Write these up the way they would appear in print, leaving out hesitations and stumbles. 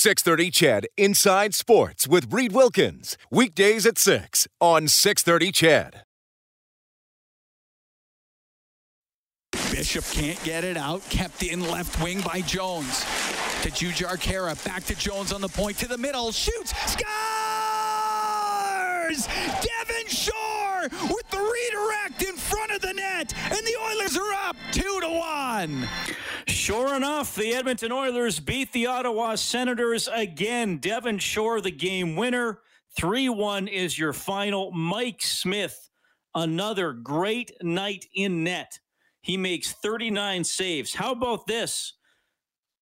630 CHED Inside Sports with Reed Wilkins. Weekdays at 6 on 630 CHED. Bishop can't get it out. Kept in left wing by Jones. To Jujarkera. Back to Jones on the point. To the middle. Shoots. Scores! Devin Shore with the redirect in front of the net. And the Oilers are up 2-1. Sure enough, the Edmonton Oilers beat the Ottawa Senators again. Devin Shore, the game winner. 3-1 is your final. Mike Smith, another great night in net. He makes 39 saves. How about this?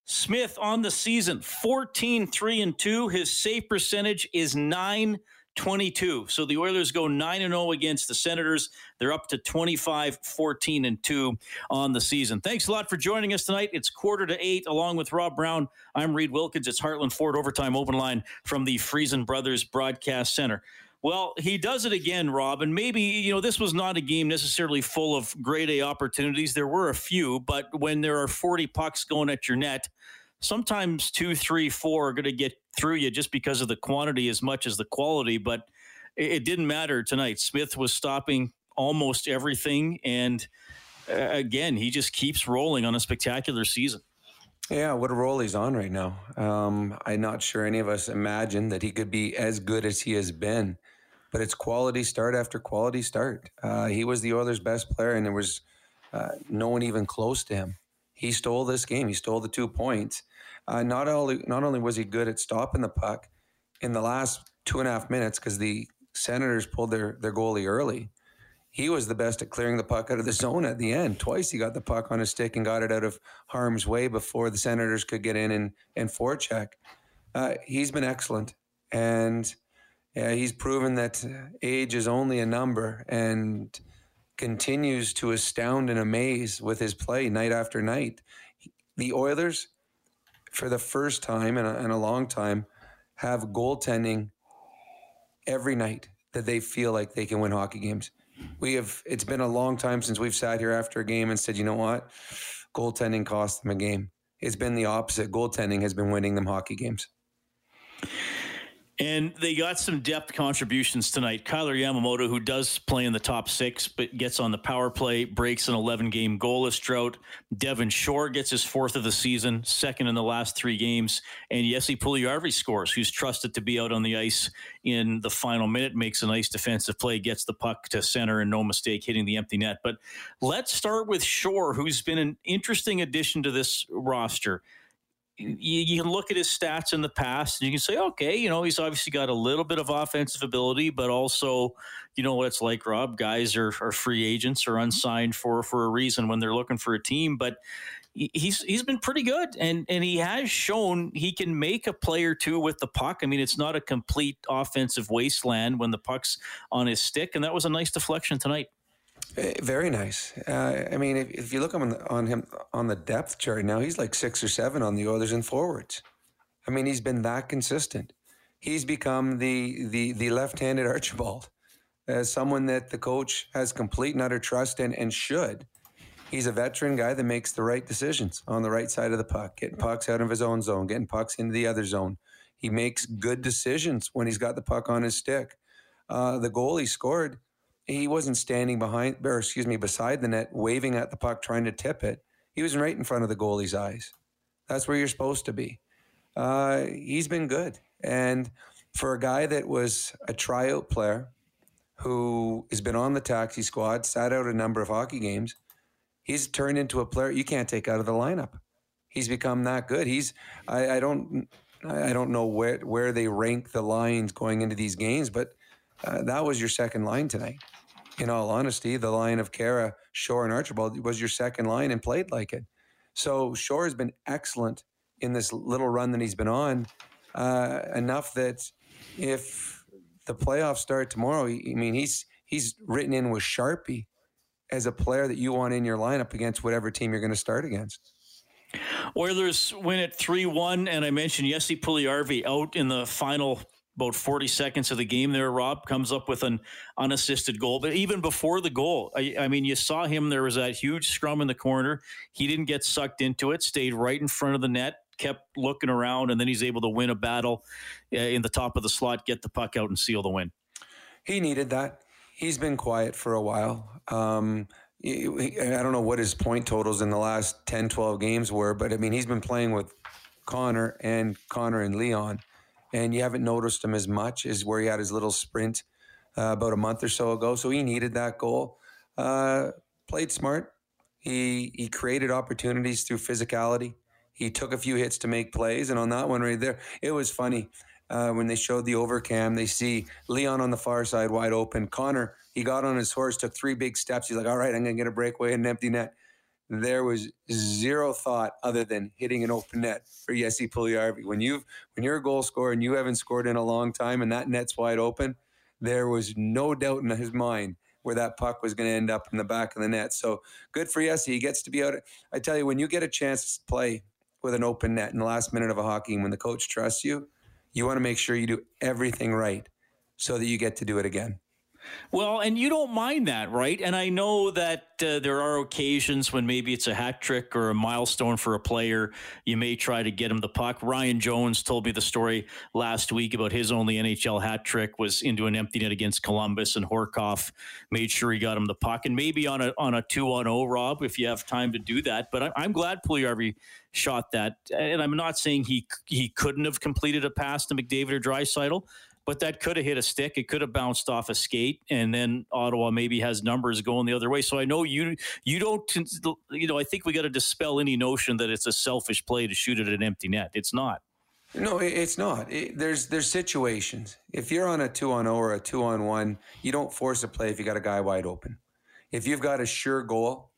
Smith on the season, 14-3-2. His save percentage is .922. So the Oilers go 9-0 against the Senators. They're up to 25-14-2 on the season. Thanks a lot for joining us tonight. It's 7:45 along with Rob Brown. I'm Reed Wilkins. It's Heartland Ford Overtime Open Line from the Friesen Brothers Broadcast Center. Well, he does it again, Rob, and maybe, you know, this was not a game necessarily full of grade A opportunities. There were a few, but when there are 40 pucks going at your net, sometimes 2, 3, 4 are going to get through you just because of the quantity as much as the quality, but it didn't matter tonight. Smith was stopping almost everything, and again, he just keeps rolling on a spectacular season. Yeah, what a roll he's on right now. I'm not sure any of us imagined that he could be as good as he has been, but it's quality start after quality start. He was the Oilers' best player, and there was no one even close to him. He stole this game. He stole the 2 points. Not only was he good at stopping the puck in the last 2.5 minutes because the Senators pulled their goalie early, he was the best at clearing the puck out of the zone at the end. Twice he got the puck on his stick and got it out of harm's way before the Senators could get in and forecheck. He's been excellent. And he's proven that age is only a number and continues to astound and amaze with his play night after night. The Oilers, for the first time in a long time, have goaltending every night that they feel like they can win hockey games. It's been a long time since we've sat here after a game and said, you know what? Goaltending cost them a game. It's been the opposite. Goaltending has been winning them hockey games. And they got some depth contributions tonight. Kailer Yamamoto, who does play in the top six, but gets on the power play, breaks an 11-game goalless drought. Devin Shore gets his fourth of the season, second in the last 3 games. And Jesse Puljujarvi scores, who's trusted to be out on the ice in the final minute, makes a nice defensive play, gets the puck to center, and no mistake hitting the empty net. But let's start with Shore, who's been an interesting addition to this roster. You can look at his stats in the past and you can say, okay, you know, he's obviously got a little bit of offensive ability, but also, you know what it's like, Rob, guys are free agents or unsigned for a reason when they're looking for a team, but he's been pretty good. And he has shown he can make a play or two with the puck. I mean, it's not a complete offensive wasteland when the puck's on his stick. And that was a nice deflection tonight. Very nice. I mean, if you look on him on the depth chart now, he's like 6 or 7 on the Oilers and forwards. I mean, he's been that consistent. He's become the left-handed Archibald, someone that the coach has complete and utter trust in and should. He's a veteran guy that makes the right decisions on the right side of the puck, getting pucks out of his own zone, getting pucks into the other zone. He makes good decisions when he's got the puck on his stick. The goal he scored, he wasn't standing beside the net, waving at the puck, trying to tip it. He was right in front of the goalie's eyes. That's where you're supposed to be. He's been good. And for a guy that was a tryout player who has been on the taxi squad, sat out a number of hockey games, he's turned into a player you can't take out of the lineup. He's become that good. I don't know where they rank the lines going into these games, but that was your second line tonight. In all honesty, the line of Kara, Shore, and Archibald was your second line and played like it. So Shore has been excellent in this little run that he's been on, enough that if the playoffs start tomorrow, I mean, he's written in with Sharpie as a player that you want in your lineup against whatever team you're going to start against. Oilers win at 3-1, and I mentioned Jesse Puljujarvi out in the final about 40 seconds of the game there, Rob, comes up with an unassisted goal. But even before the goal, I mean, you saw him. There was that huge scrum in the corner. He didn't get sucked into it, stayed right in front of the net, kept looking around, and then he's able to win a battle in the top of the slot, get the puck out, and seal the win. He needed that. He's been quiet for a while. I don't know what his point totals in the last 10, 12 games were, but, I mean, he's been playing with Connor and Leon, and you haven't noticed him as much as where he had his little sprint about a month or so ago. So he needed that goal. Played smart. He created opportunities through physicality. He took a few hits to make plays, and on that one right there, it was funny. When they showed the overcam, they see Leon on the far side wide open. Connor, he got on his horse, took three big steps. He's like, all right, I'm going to get a breakaway and an empty net. There was zero thought other than hitting an open net for Jesse Puljujarvi. When you're a goal scorer and you haven't scored in a long time and that net's wide open, there was no doubt in his mind where that puck was going to end up in the back of the net. So good for Jesse. He gets to be out. I tell you, when you get a chance to play with an open net in the last minute of a hockey game, when the coach trusts you, you want to make sure you do everything right so that you get to do it again. Well, and you don't mind that, right? And I know that there are occasions when maybe it's a hat trick or a milestone for a player. You may try to get him the puck. Ryan Jones told me the story last week about his only NHL hat trick was into an empty net against Columbus, and Horkoff made sure he got him the puck. And maybe on a 2-on-0, Rob, if you have time to do that. But I'm glad Puljujarvi shot that. And I'm not saying he couldn't have completed a pass to McDavid or Dreisaitl, but that could have hit a stick. It could have bounced off a skate, and then Ottawa maybe has numbers going the other way. So I know you don't, I think we got to dispel any notion that it's a selfish play to shoot at an empty net. It's not. No, it's not. There's situations. If you're on a 2-on-0 or a 2-on-1, you don't force a play if you got a guy wide open. If you've got a sure goal,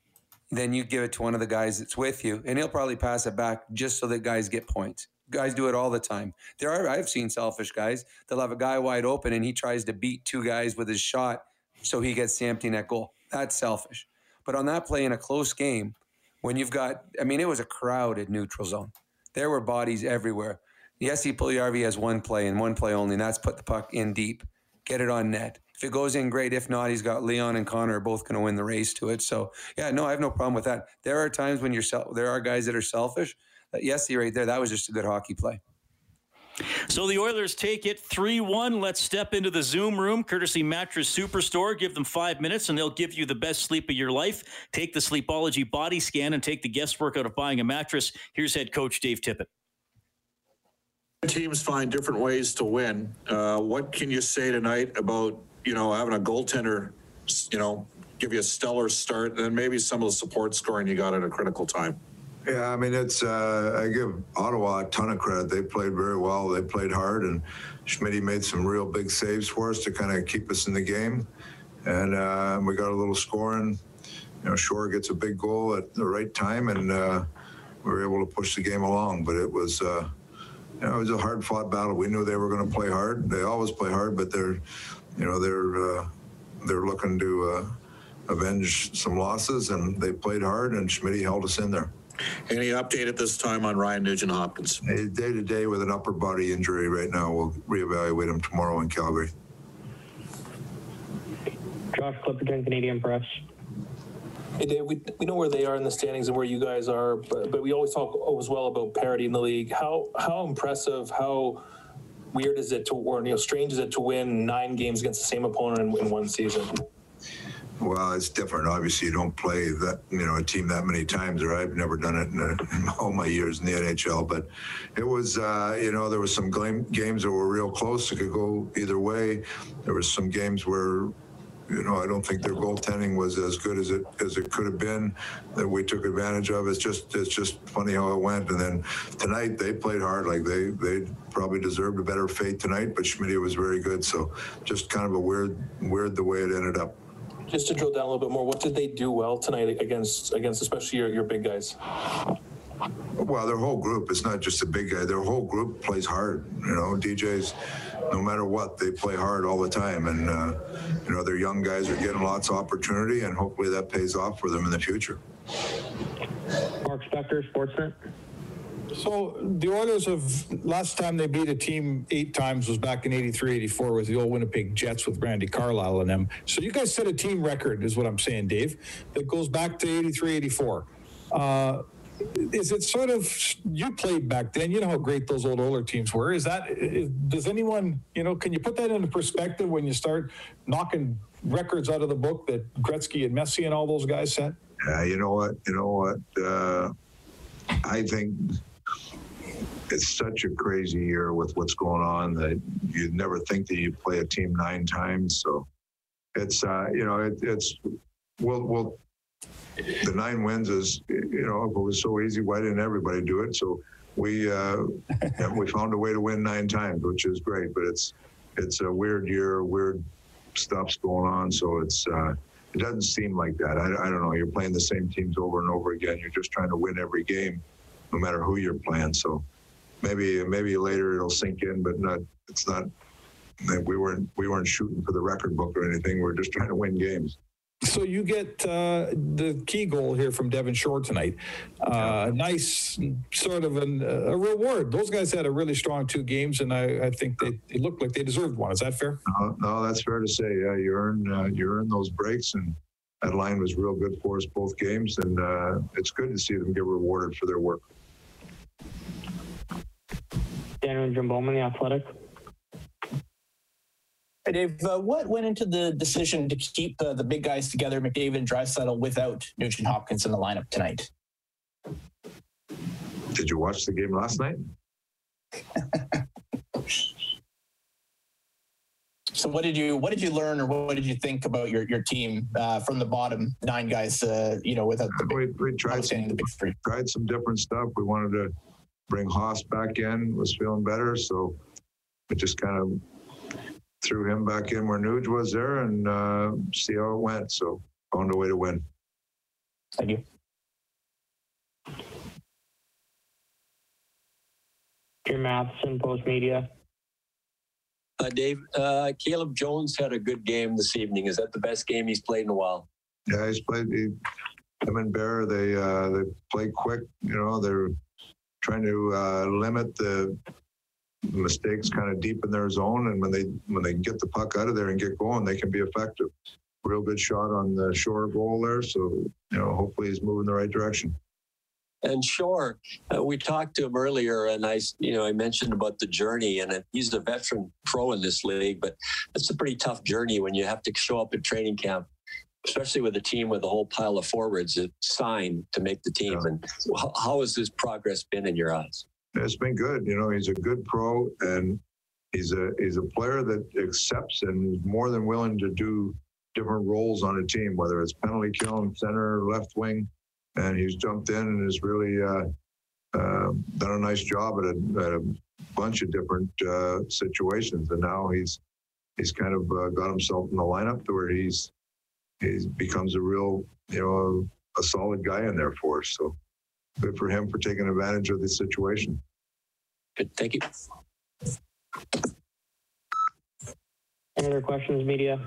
then you give it to one of the guys that's with you, and he'll probably pass it back just so that guys get points. Guys do it all the time. I've seen selfish guys. They'll have a guy wide open and he tries to beat two guys with his shot so he gets the empty net goal. That's selfish. But on that play in a close game, when you've got, it was a crowded neutral zone. There were bodies everywhere. Jesse Puljujarvi has one play and one play only, and that's put the puck in deep, get it on net. If it goes in, great. If not, he's got Leon and Connor are both going to win the race to it. So, yeah, no, I have no problem with that. There are times when there are guys that are selfish. Yes, right there. That was just a good hockey play. So the Oilers take it 3-1. Let's step into the Zoom room, courtesy Mattress Superstore. Give them 5 minutes, and they'll give you the best sleep of your life. Take the Sleepology body scan and take the guesswork out of buying a mattress. Here's head coach Dave Tippett. Teams find different ways to win. What can you say tonight about, having a goaltender, give you a stellar start, and then maybe some of the support scoring you got at a critical time? Yeah, it's. I give Ottawa a ton of credit. They played very well. They played hard, and Schmidt made some real big saves for us to kind of keep us in the game. And we got a little scoring. Shore gets a big goal at the right time, and we were able to push the game along. But it was, it was a hard-fought battle. We knew they were going to play hard. They always play hard, but they're looking to avenge some losses, and they played hard, and Schmidt held us in there. Any update at this time on Ryan Nugent-Hopkins? Day-to-day with an upper body injury right now. We'll reevaluate him tomorrow in Calgary. Josh Clipperton, Canadian Press. Hey, Dave, we know where they are in the standings and where you guys are, but we always talk as well about parity in the league. How impressive, how weird is it to, or strange is it to win 9 games against the same opponent in one season? Well, it's different. Obviously, you don't play that, a team that many times, or I've never done it in all my years in the NHL. But it was, there was some games that were real close. It could go either way. There was some games where, I don't think their goaltending was as good as it could have been, that we took advantage of. It's just funny how it went. And then tonight they played hard. Like they probably deserved a better fate tonight. But Schmidt was very good. So just kind of a weird the way it ended up. Just to drill down a little bit more, what did they do well tonight against especially your big guys? Well, their whole group. It's not just the big guy. Their whole group plays hard. DJs, no matter what, they play hard all the time. And, their young guys are getting lots of opportunity, and hopefully that pays off for them in the future. Mark Spector, Sportsnet. So the Oilers last time they beat a team 8 times was back in 83-84 with the old Winnipeg Jets with Randy Carlyle and them. So you guys set a team record is what I'm saying, Dave. That goes back to 83-84. Is it sort of, you played back then, you know how great those old Oilers teams were. Is that, does anyone, you know, can you put that into perspective when you start knocking records out of the book that Gretzky and Messi and all those guys set? You know what? I think it's such a crazy year with what's going on that you'd never think that you play a team 9 times. So it's, you know, it's, we'll the 9 wins is, you know, if it was so easy, why didn't everybody do it? So we found a way to win 9 times, which is great, but it's a weird year, weird stuff's going on. So it's, it doesn't seem like that. I don't know. You're playing the same teams over and over again. You're just trying to win every game, no matter who you're playing. So maybe later it'll sink in, but not, it's not, we weren't shooting for the record book or anything. We're just trying to win games. So you get the key goal here from Devin Shore tonight. Nice sort of a reward. Those guys had a really strong 2 games, and I think they looked like they deserved one. Is that fair? No, that's fair to say. Yeah, you earn those breaks, and that line was real good for us both games, and it's good to see them get rewarded for their work. Daniel Jim Bowman, The Athletic. Hey Dave, what went into the decision to keep the big guys together, McDavid and Dreisaitl, without Nugent-Hopkins in the lineup tonight? Did you watch the game last night? So what did you learn, or what did you think about your team from the bottom 9 guys? You know, without the big, we tried some, the big three. Tried some different stuff. We wanted to bring Haas back in. Was feeling better, so we just kind of threw him back in where Nuge was there and see how it went. So found a way to win. Thank you. Jim Matheson, Post Media. Dave, Caleb Jones had a good game this evening. Is that the best game he's played in a while? Yeah, he's played. Him and Bear, they play quick. You know, they're trying to limit the mistakes kind of deep in their zone, and when they can get the puck out of there and get going, they can be effective. Real good shot on the Shore goal there, so you know, hopefully he's moving the right direction. And Shore, we talked to him earlier, and I mentioned about the journey, and he's a veteran pro in this league, but it's a pretty tough journey when you have to show up at training camp, especially with a team with a whole pile of forwards signed to make the team. Yeah. And how has his progress been in your eyes? It's been good. You know, he's a good pro, and he's a player that accepts and is more than willing to do different roles on a team, whether it's penalty kill, center, left wing. And he's jumped in and has really done a nice job at a bunch of different situations. And now he's kind of got himself in the lineup to where he becomes a real, you know, a solid guy in there for us. So good for him for taking advantage of this situation. Good. Thank you. Any other questions, media?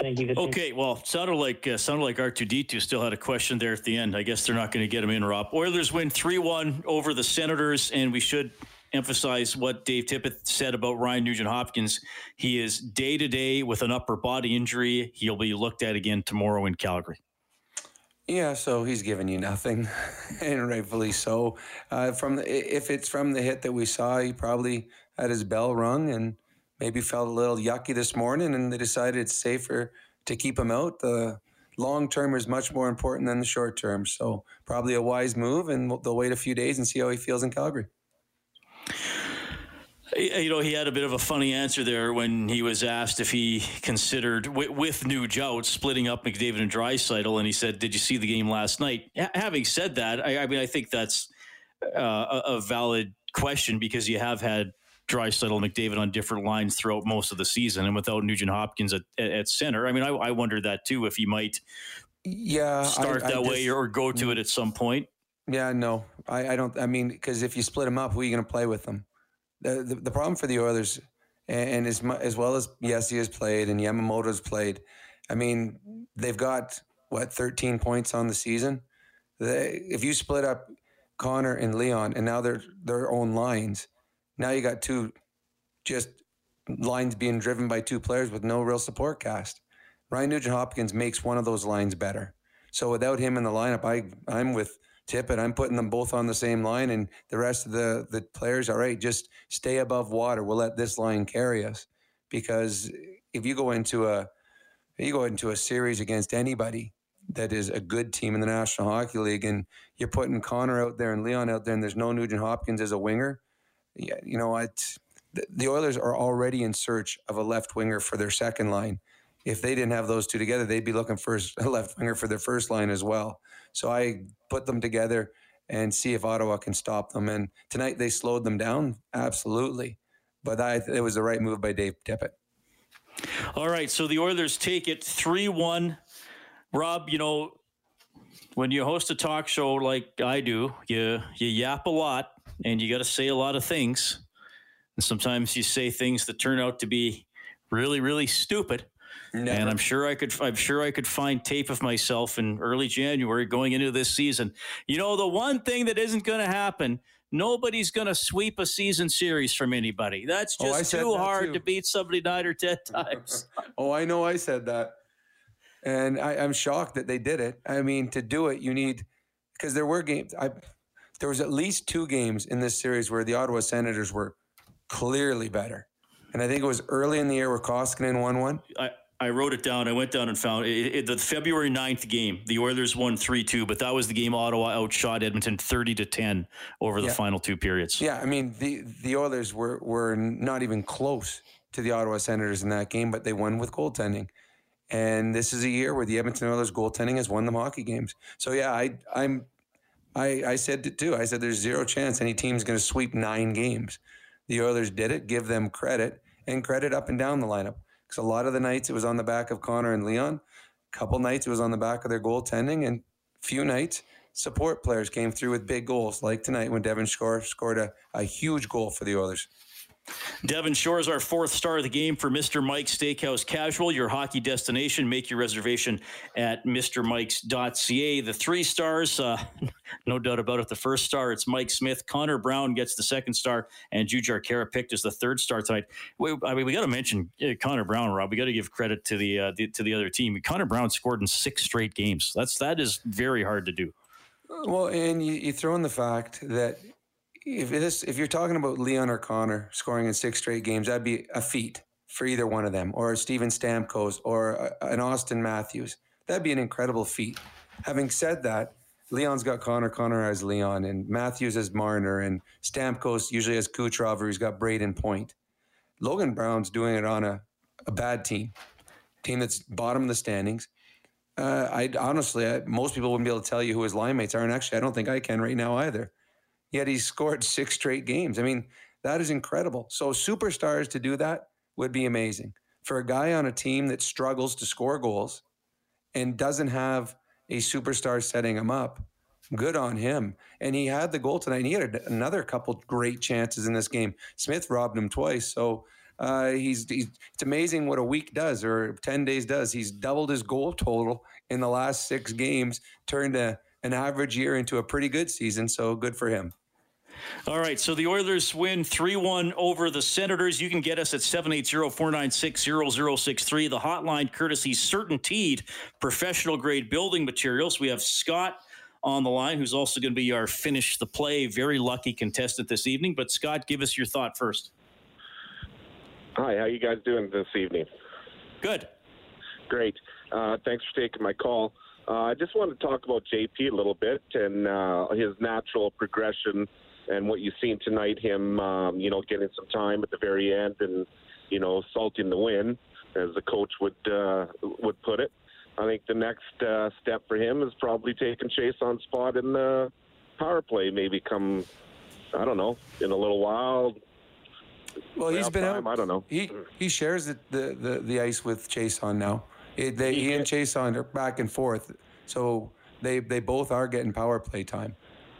Thank you. Okay. Well, sounded like R2-D2 still had a question there at the end. I guess they're not going to get him in, Rob. Oilers win 3-1 over the Senators, and we should emphasize what Dave Tippett said about Ryan Nugent-Hopkins. He is day-to-day with an upper body injury. He'll be looked at again tomorrow in Calgary. Yeah, so he's giving you nothing, and rightfully so. If it's from the hit that we saw, he probably had his bell rung and maybe felt a little yucky this morning, and they decided it's safer to keep him out. The long term is much more important than the short term, so probably a wise move, and they'll wait a few days and see how he feels in Calgary. You know, he had a bit of a funny answer there when he was asked if he considered, with Nuge out, splitting up McDavid and Dreisaitl, and he said, "Did you see the game last night?" Having said that, I mean, I think that's a valid question, because you have had Dreisaitl and McDavid on different lines throughout most of the season, and without Nugent-Hopkins at center. I mean, I wondered that too, if he might start that way or go to it at some point. Yeah, no, I don't. I mean, because if you split him up, who are you going to play with him? The problem for the Oilers, and as well as Yessi has played and Yamamoto's played, I mean, they've got, 13 points on the season? If you split up Connor and Leon, and now they're their own lines, now you got 2 just lines being driven by 2 players with no real support cast. Ryan Nugent-Hopkins makes one of those lines better. So without him in the lineup, I'm with Tippett. I'm putting them both on the same line, and the rest of the players, all right, just stay above water. We'll let this line carry us, because if you go into a series against anybody that is a good team in the National Hockey League, and you're putting Connor out there and Leon out there, and there's no Nugent-Hopkins as a winger, you know what? The Oilers are already in search of a left winger for their second line. If they didn't have those two together, they'd be looking for a left winger for their first line as well. So I put them together and see if Ottawa can stop them. And tonight they slowed them down, absolutely. But it was the right move by Dave Tippett. All right, so the Oilers take it 3-1. Rob, you know, when you host a talk show like I do, you yap a lot and you got to say a lot of things. And sometimes you say things that turn out to be really, really stupid. Never. And I'm sure I could find tape of myself in early January going into this season. You know, the one thing that isn't going to happen, nobody's going to sweep a season series from anybody. That's just too hard to beat somebody 9 or 10 times. Oh, I know I said that. And I'm shocked that they did it. I mean, to do it, you need – because there were games – there was at least 2 games in this series where the Ottawa Senators were clearly better. And I think it was early in the year where Koskinen won one. I wrote it down. I went down and found it, the February 9th game. The Oilers won 3-2, but that was the game Ottawa outshot Edmonton 30-10 over the final 2 periods. Yeah, I mean, the Oilers were not even close to the Ottawa Senators in that game, but they won with goaltending. And this is a year where the Edmonton Oilers goaltending has won them hockey games. So, yeah, I said it too. I said there's zero chance any team's going to sweep 9 games. The Oilers did it. Give them credit, and credit up and down the lineup. Because a lot of the nights it was on the back of Connor and Leon. A couple nights it was on the back of their goaltending. And a few nights, support players came through with big goals, like tonight when Devin Shore scored a huge goal for the Oilers. Devin Shore is our 4th star of the game for Mr. Mike's Steakhouse Casual, your hockey destination. Make your reservation at MrMikes.ca. The 3 stars, no doubt about it. The 1st star, it's Mike Smith. Connor Brown gets the 2nd star, and Jujar Kara picked as the 3rd star tonight. We got to mention Connor Brown, Rob. We got to give credit to the other team. Connor Brown scored in 6 straight games. That is very hard to do. Well, and you throw in the fact that. If you're talking about Leon or Connor scoring in 6 straight games, that'd be a feat for either one of them, or a Steven Stamkos or an Austin Matthews. That'd be an incredible feat. Having said that, Leon's got Connor, Connor has Leon, and Matthews has Marner, and Stamkos usually has Kucherov, or he's got Braden Point. Logan Brown's doing it on a bad team that's bottom of the standings. Most people wouldn't be able to tell you who his line mates are, and actually I don't think I can right now either. Yet he's scored 6 straight games. I mean, that is incredible. So superstars to do that would be amazing. For a guy on a team that struggles to score goals and doesn't have a superstar setting him up, good on him. And he had the goal tonight. And he had another couple great chances in this game. Smith robbed him twice. So it's amazing what a week does, or 10 days does. He's doubled his goal total in the last 6 games, turned an average year into a pretty good season. So good for him. All right, so the Oilers win 3-1 over the Senators. You can get us at 780-496-0063. The hotline, courtesy Certainty, professional-grade building materials. We have Scott on the line, who's also going to be our Finish the Play, very lucky contestant this evening. But, Scott, give us your thought first. Hi, how you guys doing this evening? Good. Great. Thanks for taking my call. I just want to talk about JP a little bit and his natural progression and what you've seen tonight, him, getting some time at the very end and, salting the win, as the coach would put it. I think the next step for him is probably taking Chase on spot in the power play, maybe come, I don't know, in a little while. Well, he's been out. I don't know. He shares the ice with Chase on now. He and Chason are back and forth, so they both are getting power play time.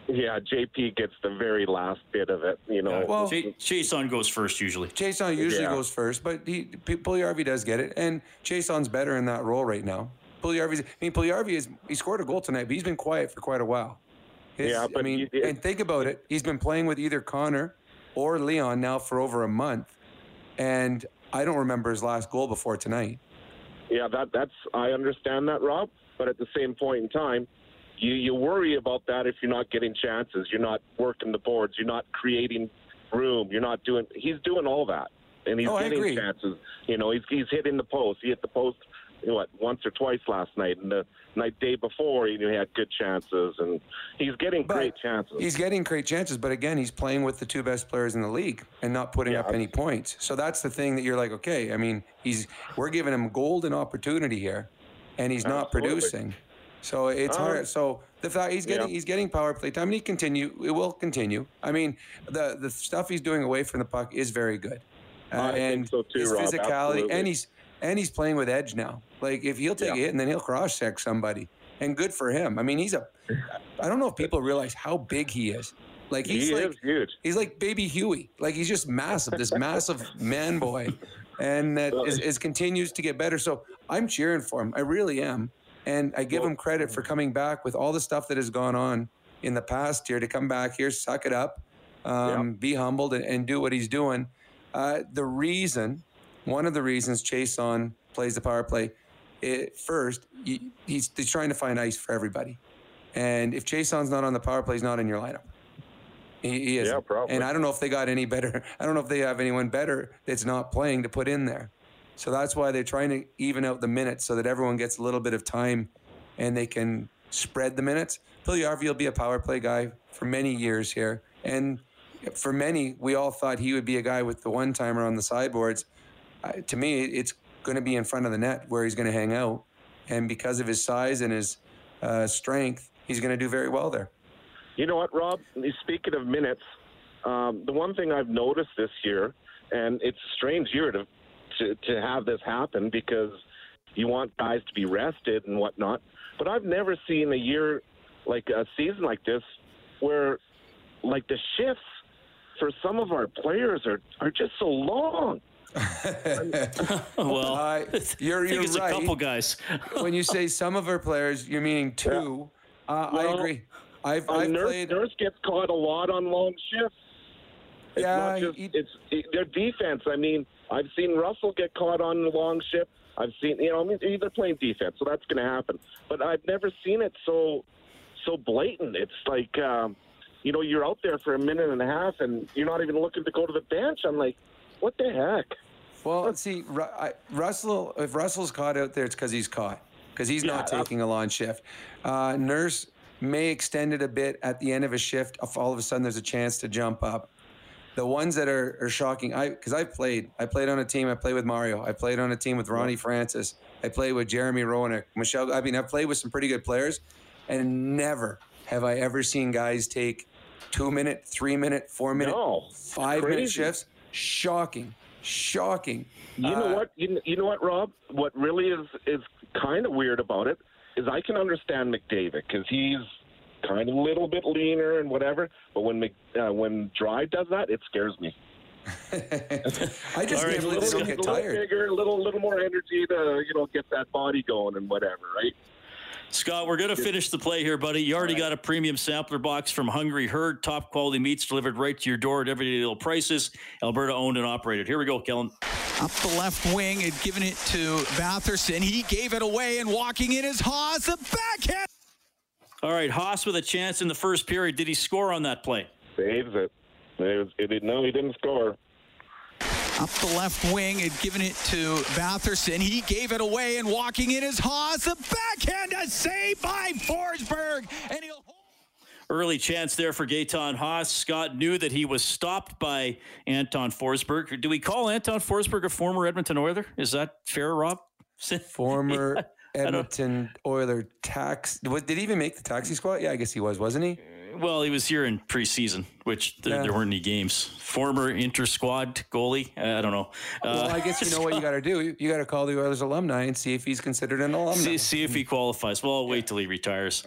Yeah, JP gets the very last bit of it, Well, Chason goes first usually. Chason usually goes first, but Puljujarvi does get it, and Chason's better in that role right now. Puljujarvi scored a goal tonight, but he's been quiet for quite a while. And think about it. He's been playing with either Connor or Leon now for over a month, and I don't remember his last goal before tonight. Yeah, I understand that, Rob. But at the same point in time, you worry about that if you're not getting chances, you're not working the boards, you're not creating room, you're not doing. He's doing all that, and he's getting chances. You know, he's hitting the post. He hit the post once or twice last night, and the night day before he had good chances, and he's getting great chances. He's getting great chances, but again, he's playing with the two best players in the league and not putting up any points. So that's the thing that you're like, okay, I mean, we're giving him golden opportunity here, and he's not producing. So it's hard. So the fact he's getting power play time, and it will continue. I mean, the stuff he's doing away from the puck is very good, and so too, his physicality, absolutely. And he's playing with edge now. Like, if he'll take a hit and then he'll cross-check somebody, and good for him. I mean, I don't know if people realize how big he is. Like, he is huge. He's like Baby Huey. Like, he's just massive. This massive man boy, and that is continues to get better. So I'm cheering for him. I really am. And I give him credit for coming back with all the stuff that has gone on in the past year to come back here, suck it up, be humbled, and do what he's doing. One of the reasons Chiasson plays the power play, first, he's trying to find ice for everybody. And if Chiasson's not on the power play, he's not in your lineup. He is. Yeah, probably. And I don't know if they got any better. I don't know if they have anyone better that's not playing to put in there. So that's why they're trying to even out the minutes so that everyone gets a little bit of time and they can spread the minutes. Puljujarvi will be a power play guy for many years here. And for many, we all thought he would be a guy with the one-timer on the sideboards. To me, it's going to be in front of the net where he's going to hang out. And because of his size and his strength, he's going to do very well there. You know what, Rob? Speaking of minutes, the one thing I've noticed this year, and it's a strange year to have this happen because you want guys to be rested and whatnot. But I've never seen a year like a season like this where like the shifts for some of our players are just so long. Well, I think it's right. A couple guys. When you say some of our players, you're meaning two. Yeah. I agree. I've played. Nurse gets caught a lot on long shifts. It's not just, it's their defense. I mean, I've seen Russell get caught on the long shift. I've seen, they're playing defense, so that's going to happen. But I've never seen it so blatant. It's like, you're out there for a minute and a half, and you're not even looking to go to the bench. I'm like, what the heck? Well, see, Russell. If Russell's caught out there, it's because he's caught, because he's not taking a long shift. Nurse may extend it a bit at the end of a shift. If all of a sudden there's a chance to jump up. The ones that are shocking, because I played on a team. I played with Mario. I played on a team with Ronnie Francis. I played with Jeremy Roenick, Michelle. I mean, I've played with some pretty good players, and never have I ever seen guys take 2 minute, 3 minute, 4 minute, 5 minute shifts. Shocking. You know what, Rob? What really is kind of weird about it is I can understand McDavid because he's kind of a little bit leaner and whatever, but when Dry does that, it scares me. I just can't believe they get tired. Bigger, a little more energy to get that body going and whatever, right? Scott, we're going to finish the play here, buddy. You already got a premium sampler box from Hungry Herd. Top quality meats delivered right to your door at everyday little prices. Alberta owned and operated. Here we go, Kellen. Up the left wing and giving it to Batherson. He gave it away, and walking in is Haas. The backhand. All right, Haas with a chance in the first period. Did he score on that play? Saves it. No, he didn't score. Up the left wing and giving it to Batherson. He gave it away, and walking in is Haas. The backhand, a save by Forsberg. And he'll hold. Early chance there for Gaetan Haas. Scott knew that he was stopped by Anton Forsberg. Do we call Anton Forsberg a former Edmonton Oiler? Is that fair, Rob? Former... Edmonton Oiler tax. Did he even make the taxi squad? Yeah, I guess he was, wasn't he? Well, he was here in preseason, which there weren't any games. Former inter-squad goalie. I don't know. Well, I guess you know what you got to do. You got to call the Oilers alumni and see if he's considered an alumni. See if he qualifies. Well, I'll wait till he retires.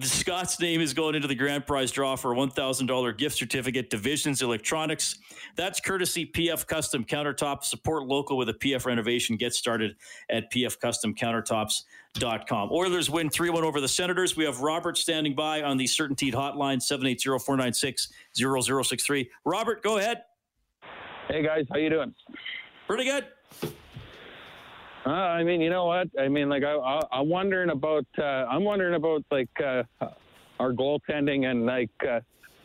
Scott's name is going into the grand prize draw for a $1,000 gift certificate to Visions Electronics. That's courtesy PF Custom Countertops. Support local with a PF renovation. Get started at pfcustomcountertops.com. Oilers win 3-1 over the Senators. We have Robert standing by on the Certainty hotline, 780-496-0063. Robert, go ahead. Hey guys, how you doing? Pretty good. I mean, you know what? I mean, like, I'm wondering about our goaltending and like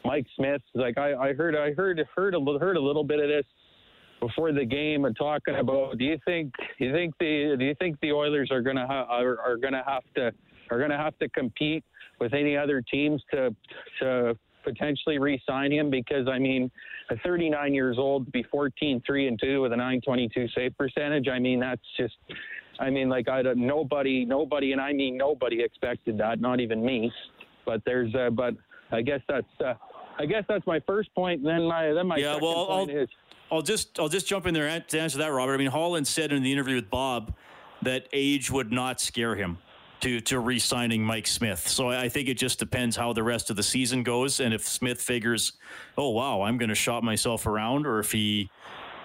Mike Smith. Like, I heard a little bit of this before the game and talking about. Do you think the Oilers are gonna have to compete with any other teams to potentially re-sign him? Because I mean, at 39 years old, to be 14-3-2 with a .922 save percentage. I mean, that's just. I mean, like, nobody, and I mean nobody expected that. Not even me. But I guess that's my first point. And then my second point is. I'll just jump in there to answer that, Robert. I mean, Holland said in the interview with Bob that age would not scare him to re-signing Mike Smith. So I think it just depends how the rest of the season goes, and if Smith figures, oh wow, I'm going to shop myself around, or if he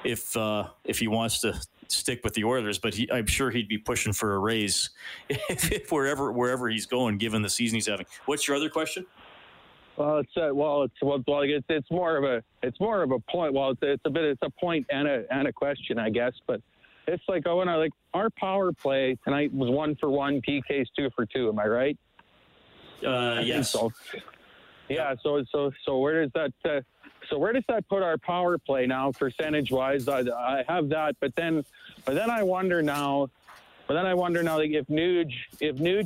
wants to stick with the Oilers. But I'm sure he'd be pushing for a raise wherever he's going, given the season he's having. What's your other question? Well, it's more of a point. Well, it's a point and a question, I guess. But it's like our power play tonight was 1-for-1, PKs 2-for-2. Am I right? Yes. So. Yeah. So where does that put our power play now, percentage wise? I have that, but then I wonder now. But then I wonder now, like, if Nuge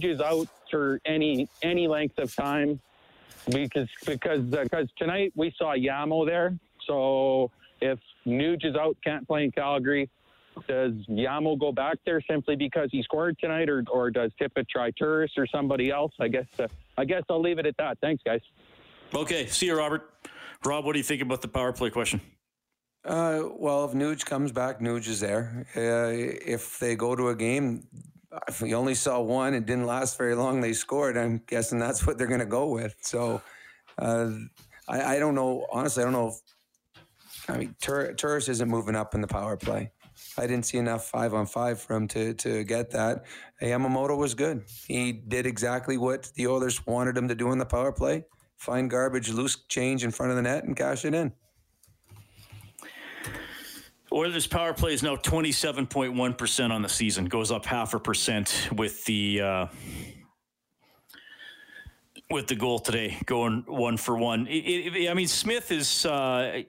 is out for any length of time. Because tonight we saw Yamo there. So if Nuge is out, can't play in Calgary, does Yamo go back there simply because he scored tonight, or does Tippett try Turris or somebody else? I guess I'll leave it at that. Thanks, guys. Okay, see you, Robert. Rob, what do you think about the power play question? Well, if Nuge comes back, Nuge is there. If they go to a game, if we only saw one, it didn't last very long. They scored. I'm guessing that's what they're going to go with. So I don't know. Honestly, I don't know. Turris isn't moving up in the power play. I didn't see enough 5-on-5 for him to get that. Yamamoto was good. He did exactly what the Oilers wanted him to do on the power play. Find garbage, loose change in front of the net and cash it in. Oilers' power play is now 27.1% on the season. Goes up 0.5% with the goal today, going 1-for-1. Smith is. I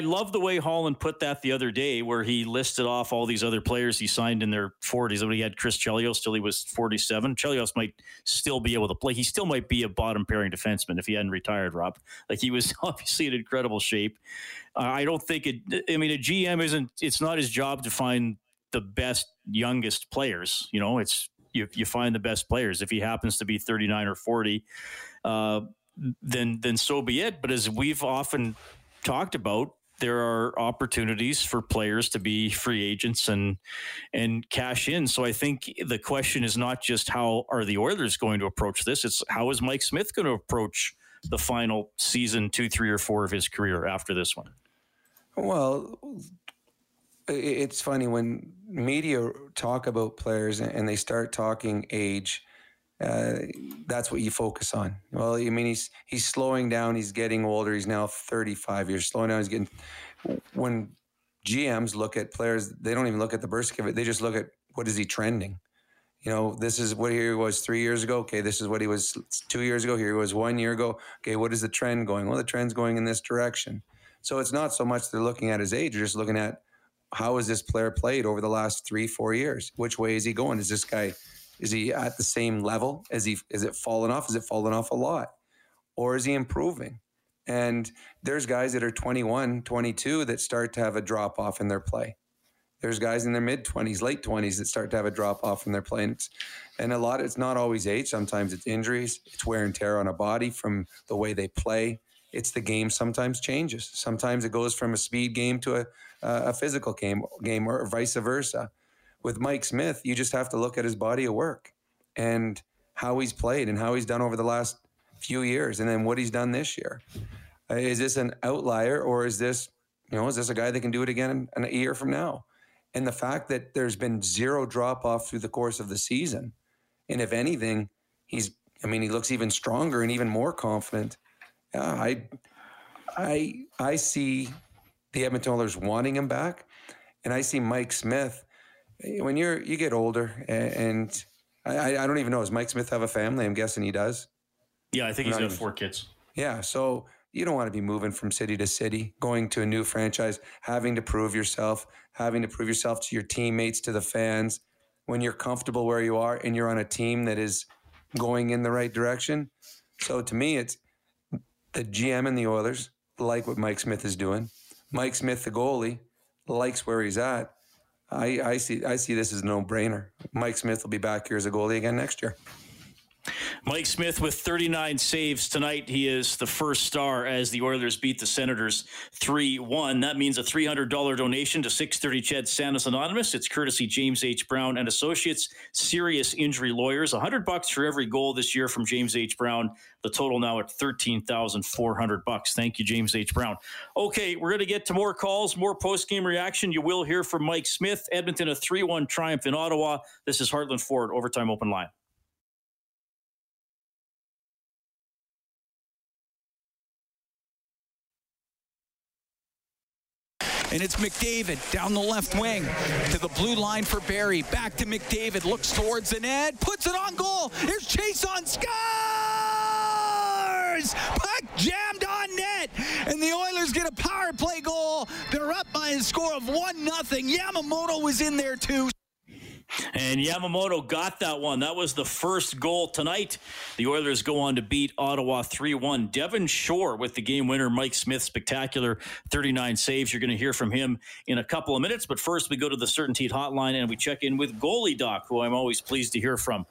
love the way Holland put that the other day, where he listed off all these other players he signed in their 40s. I mean, he had Chris Chelios till he was 47. Chelios might still be able to play. He still might be a bottom pairing defenseman if he hadn't retired, Rob. Like, he was obviously in incredible shape. I don't think it. I mean, a GM isn't. It's not his job to find the best youngest players. You know, it's. You find the best players. If he happens to be 39 or 40, then so be it. But as we've often talked about, there are opportunities for players to be free agents and cash in. So I think the question is not just how are the Oilers going to approach this, it's how is Mike Smith going to approach the final season 2, 3, or 4 of his career after this one? Well, it's funny when media talk about players and they start talking age, that's what you focus on. Well, I mean, he's slowing down. He's getting older. He's now 35 years slowing down. He's getting. When GMs look at players, they don't even look at the birth certificate. They just look at what is he trending. You know, this is what he was 3 years ago. Okay, this is what he was 2 years ago. Here he was 1 year ago. Okay, what is the trend going? Well, the trend's going in this direction. So it's not so much they're looking at his age. They're just looking at how has this player played over the last 3-4 years? Which way is he going? Is this guy, is he at the same level? Is it fallen off? Is it fallen off a lot? Or is he improving? And there's guys that are 21, 22 that start to have a drop off in their play. There's guys in their mid 20s, late 20s that start to have a drop off in their play. And a lot, it's not always age. Sometimes it's injuries. It's wear and tear on a body from the way they play. It's the game sometimes changes. Sometimes it goes from a speed game to a physical game or vice versa. With Mike Smith, you just have to look at his body of work and how he's played and how he's done over the last few years and then what he's done this year. Is this an outlier or is this a guy that can do it again in a year from now? And the fact that there's been zero drop-off through the course of the season, and if anything, he looks even stronger and even more confident. I see the Edmonton Oilers wanting him back, and I see Mike Smith when you get older, and I don't even know, does Mike Smith have a family? I'm guessing he does. Yeah, I think he's got 4 kids. Yeah, so you don't want to be moving from city to city, going to a new franchise, having to prove yourself, to your teammates, to the fans. When you're comfortable where you are and you're on a team that is going in the right direction. So to me, it's the GM and the Oilers like what Mike Smith is doing. Mike Smith, the goalie, likes where he's at. I see this as a no-brainer. Mike Smith will be back here as a goalie again next year. Mike Smith with 39 saves tonight. He is the first star as the Oilers beat the Senators 3-1. That means a $300 donation to 630 Ched Santas Anonymous. It's courtesy James H. Brown and Associates, serious injury lawyers. $100 for every goal this year from James H. Brown. The total now at $13,400. Thank you, James H. Brown. Okay, we're going to get to more calls, more post-game reaction. You will hear from Mike Smith. Edmonton, a 3-1 triumph in Ottawa. This is Heartland Ford, Overtime Open Line. And it's McDavid down the left wing to the blue line for Barry. Back to McDavid. Looks towards the net. Puts it on goal. Here's Chase on. Scores! Puck jammed on net. And the Oilers get a power play goal. They're up by a score of 1-0. Yamamoto was in there too. And Yamamoto got that one. That was the first goal tonight. The Oilers go on to beat Ottawa 3-1. Devin Shore with the game winner. Mike Smith, spectacular 39 saves. You're going to hear from him in a couple of minutes. But first, we go to the Certainty hotline and we check in with Goalie Doc, who I'm always pleased to hear from.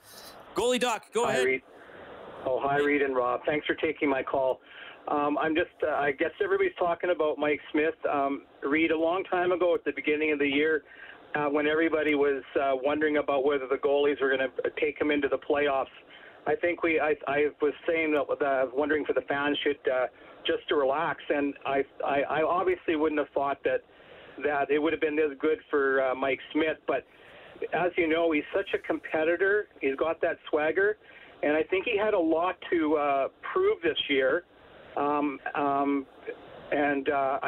Goalie Doc, go ahead. Reed. Oh, hi, Reed and Rob. Thanks for taking my call. I guess everybody's talking about Mike Smith. Reed, a long time ago at the beginning of the year, when everybody was wondering about whether the goalies were going to take him into the playoffs, I was saying that I was wondering if the fans should just to relax, and I obviously wouldn't have thought that it would have been this good for Mike Smith. But as you know, he's such a competitor. He's got that swagger, and I think he had a lot to prove this year. I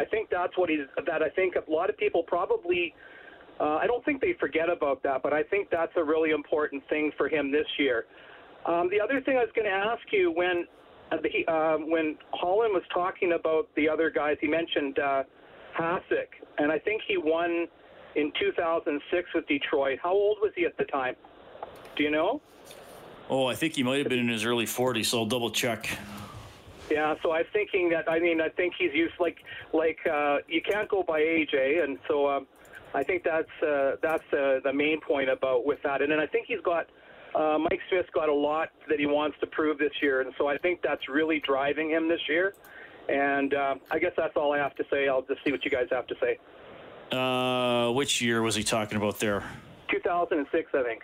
think that's what I think a lot of people probably. I don't think they forget about that, but I think that's a really important thing for him this year. The other thing I was going to ask you, when Holland was talking about the other guys, he mentioned Hasek, and I think he won in 2006 with Detroit. How old was he at the time? Do you know? Oh, I think he might have been in his early 40s, so I'll double-check. Yeah, so I'm thinking that, I think he's used, like you can't go by age, eh? And so... I think that's the main point about with that. And then I think he's got Mike Smith's got a lot that he wants to prove this year. And so I think that's really driving him this year. And I guess that's all I have to say. I'll just see what you guys have to say. Which year was he talking about there? 2006, I think.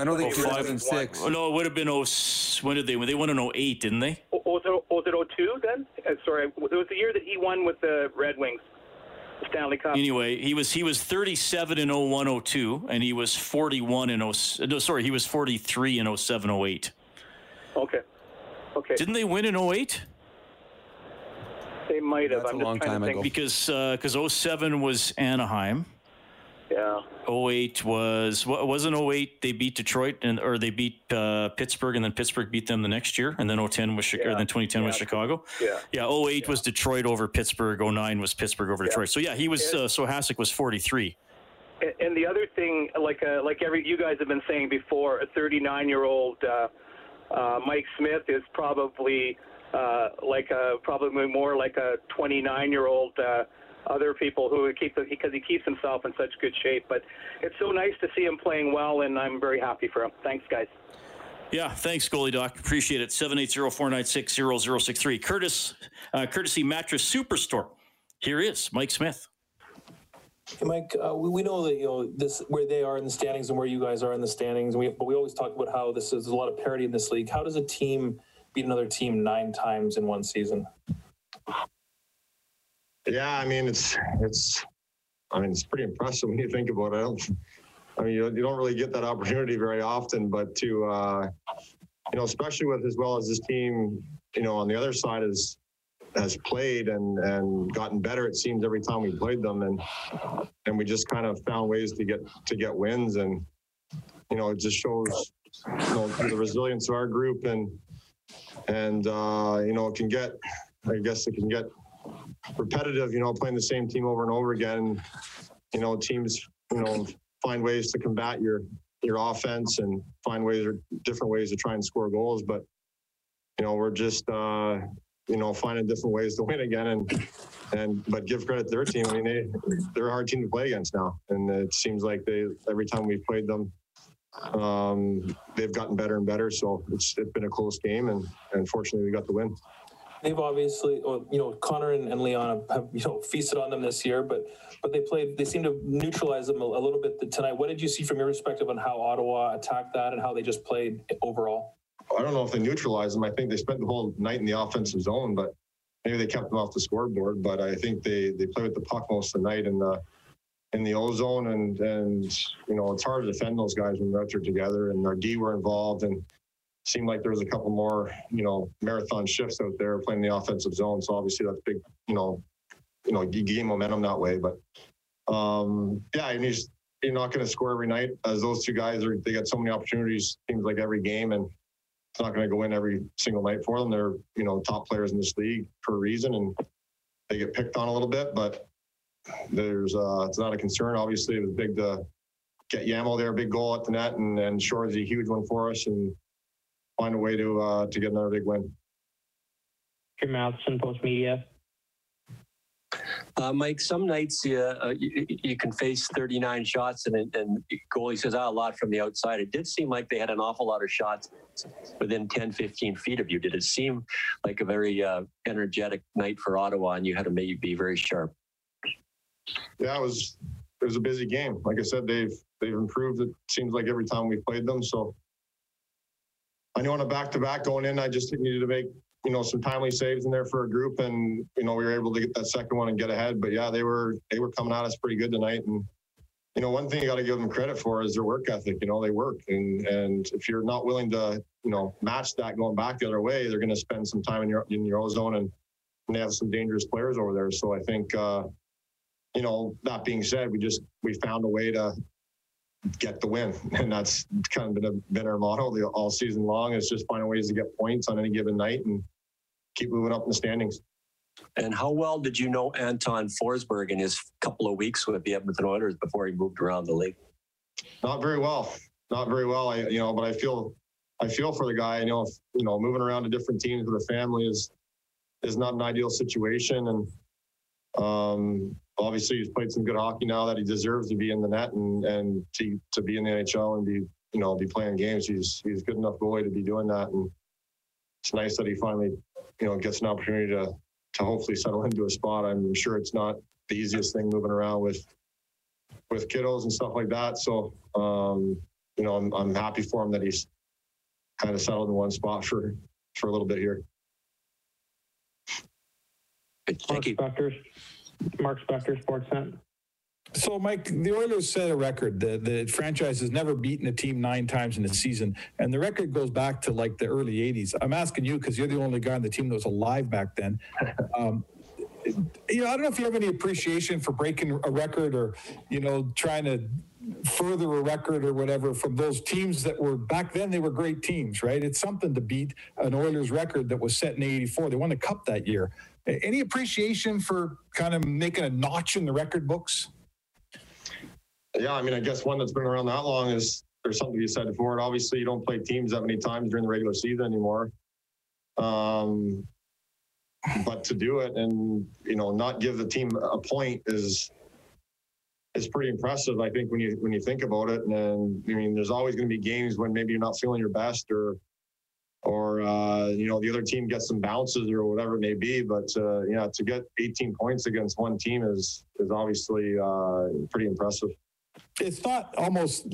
I don't think 2006. Oh, no, it would have been when did they win? They won in 2008, didn't they? Was it 2002 then? Sorry, it was the year that he won with the Red Wings. Stanley Cup. Anyway, he was 37 in 01-02, and he was 41 in 43 in 07-08. Okay. Didn't they win in 08? They might have. That's a long time ago. Because 07 was Anaheim. Yeah. 08 wasn't 08. They beat Detroit or they beat Pittsburgh, and then Pittsburgh beat them the next year, and then 2010 was Chicago. Yeah. Then 2010 was Chicago. Yeah. 08 was Detroit over Pittsburgh. 09 was Pittsburgh over Detroit. So yeah, he was. So Hasek was 43. And the other thing, you guys have been saying before, a 39-year-old Mike Smith is probably probably more like a 29-year-old. Other people who keep because he keeps himself in such good shape. But it's so nice to see him playing well, and I'm very happy for him. Thanks, guys. Yeah, thanks, Goalie Doc. Appreciate it. 780-496-0063. Courtesy Mattress Superstore. Here is Mike Smith. Hey, Mike, we know that this where they are in the standings and where you guys are in the standings. But we always talk about how this is a lot of parity in this league. How does a team beat another team 9 times in one season? Yeah, it's pretty impressive when you think about it. You don't really get that opportunity very often, but to especially with as well as this team, on the other side is has played and gotten better, it seems, every time we played them. And we just kind of found ways to get wins. And, you know, it just shows, you know, the resilience of our group. And you know, it can get, I guess it can get repetitive, you know, playing the same team over and over again. You know, teams, you know, find ways to combat your offense and find ways or different ways to try and score goals. But, you know, we're just, you know, finding different ways to win again. But give credit to their team. I mean, they're a hard team to play against now. And it seems like every time we've played them, they've gotten better and better. So it's been a close game. And fortunately, we got the win. They've obviously, you know, Connor and Leon have, you know, feasted on them this year, but they seem to neutralize them a little bit tonight. What did you see from your perspective on how Ottawa attacked that and how they just played overall? I don't know if they neutralized them. I think they spent the whole night in the offensive zone, but maybe they kept them off the scoreboard. But I think they play with the puck most of the night in the O zone, and you know, it's hard to defend those guys when they're together. And our D were involved, and seemed like there was a couple more, you know, marathon shifts out there playing the offensive zone. So obviously that's big, you know, gain momentum that way. But yeah, and you're not going to score every night, as those two guys are. They got so many opportunities. Seems like every game, and it's not going to go in every single night for them. They're, you know, top players in this league for a reason, and they get picked on a little bit. But there's, it's not a concern. Obviously, it was big to get Yamo there, big goal at the net, and Shore is a huge one for us, and find a way to get another big win. Jim Matheson, Post Media. Mike, some nights you can face 39 shots and goalie says, a lot from the outside. It did seem like they had an awful lot of shots within 10, 15 feet of you. Did it seem like a very energetic night for Ottawa, and you had to maybe be very sharp? Yeah, it was a busy game. Like I said, they've improved. It seems like every time we played them, so. I knew on a back-to-back going in, I just needed to make, you know, some timely saves in there for a group, and you know, we were able to get that second one and get ahead. But yeah, they were coming at us pretty good tonight, and you know, one thing you got to give them credit for is their work ethic. You know, they work, and if you're not willing to, you know, match that going back the other way, they're going to spend some time in your own zone, and they have some dangerous players over there. So I think, you know, that being said, we found a way to get the win, and that's kind of been our motto all season long. It's just finding ways to get points on any given night and keep moving up in the standings. And how well did you know Anton Forsberg in his couple of weeks with the Edmonton Oilers before he moved around the league? Not very well. But I feel for the guy. I know, moving around to different teams with a family is not an ideal situation, and obviously, he's played some good hockey now that he deserves to be in the net and to be in the NHL and be playing games. He's a good enough goalie to be doing that, and it's nice that he finally, you know, gets an opportunity to hopefully settle into a spot. I'm sure it's not the easiest thing moving around with kiddos and stuff like that. So I'm happy for him that he's kind of settled in one spot for a little bit here. Thank you. Mark Spector, Sportsnet. So, Mike, the Oilers set a record. The franchise has never beaten a team 9 times in a season, and the record goes back to like the early 80s. I'm asking you because you're the only guy on the team that was alive back then. I don't know if you have any appreciation for breaking a record or, you know, trying to further a record or whatever from those teams that were back then. They were great teams, right? It's something to beat an Oilers record that was set in 84. They won the cup that year. Any appreciation for kind of making a notch in the record books? Yeah, I mean, I guess one that's been around that long is there's something to be said for it. Obviously, you don't play teams that many times during the regular season anymore. But to do it and, you know, not give the team a point is pretty impressive, I think, when you think about it. And I mean, there's always going to be games when maybe you're not feeling your best or you know, the other team gets some bounces or whatever it may be, but to get 18 points against one team is obviously pretty impressive. It's not almost,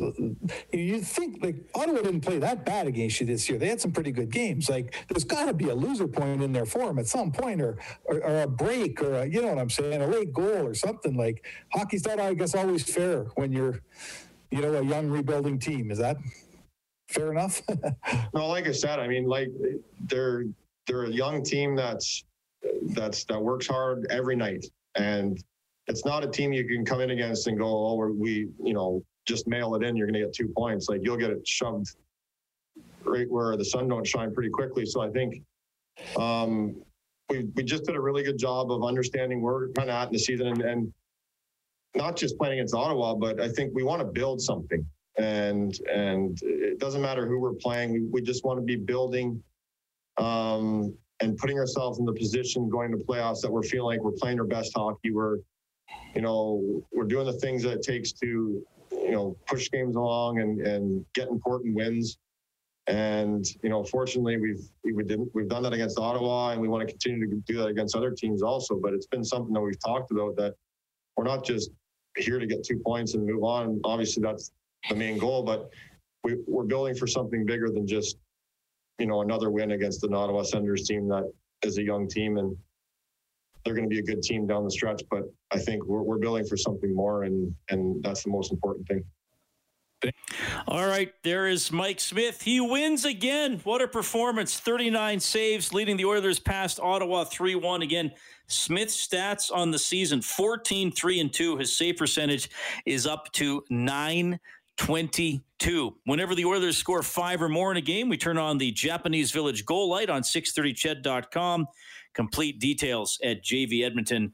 you think like Ottawa didn't play that bad against you this year. They had some pretty good games. Like there's got to be a loser point in there for them at some point, or a break, or a, you know what I'm saying, a late goal or something. Like hockey's not, I guess, always fair when you're, you know, a young rebuilding team. Is that fair enough? No, like I said, I mean, like they're a young team that's that works hard every night. And it's not a team you can come in against and go, oh, we, you know, just mail it in, you're going to get 2 points. Like, you'll get it shoved right where the sun don't shine pretty quickly. So I think we just did a really good job of understanding where we're kind of at in the season, and not just playing against Ottawa, but I think we want to build something. And it doesn't matter who we're playing. We just want to be building and putting ourselves in the position going to playoffs that we're feeling like we're playing our best hockey. We're doing the things that it takes to, you know, push games along and get important wins. And, you know, fortunately we've done that against Ottawa, and we want to continue to do that against other teams also. But it's been something that we've talked about, that we're not just here to get 2 points and move on. Obviously that's the main goal, but we're building for something bigger than just, you know, another win against the Ottawa Senators team that is a young team, and they're going to be a good team down the stretch. But I think we're building for something more, and that's the most important thing. All right, there is Mike Smith. He wins again. What a performance. 39 saves, leading the Oilers past Ottawa 3-1. Again, Smith's stats on the season, 14-3-2. His save percentage is up to 9.22. Whenever the Oilers score 5 or more in a game, we turn on the Japanese Village goal light on 630ched.com. Complete details at jvedmonton.ca.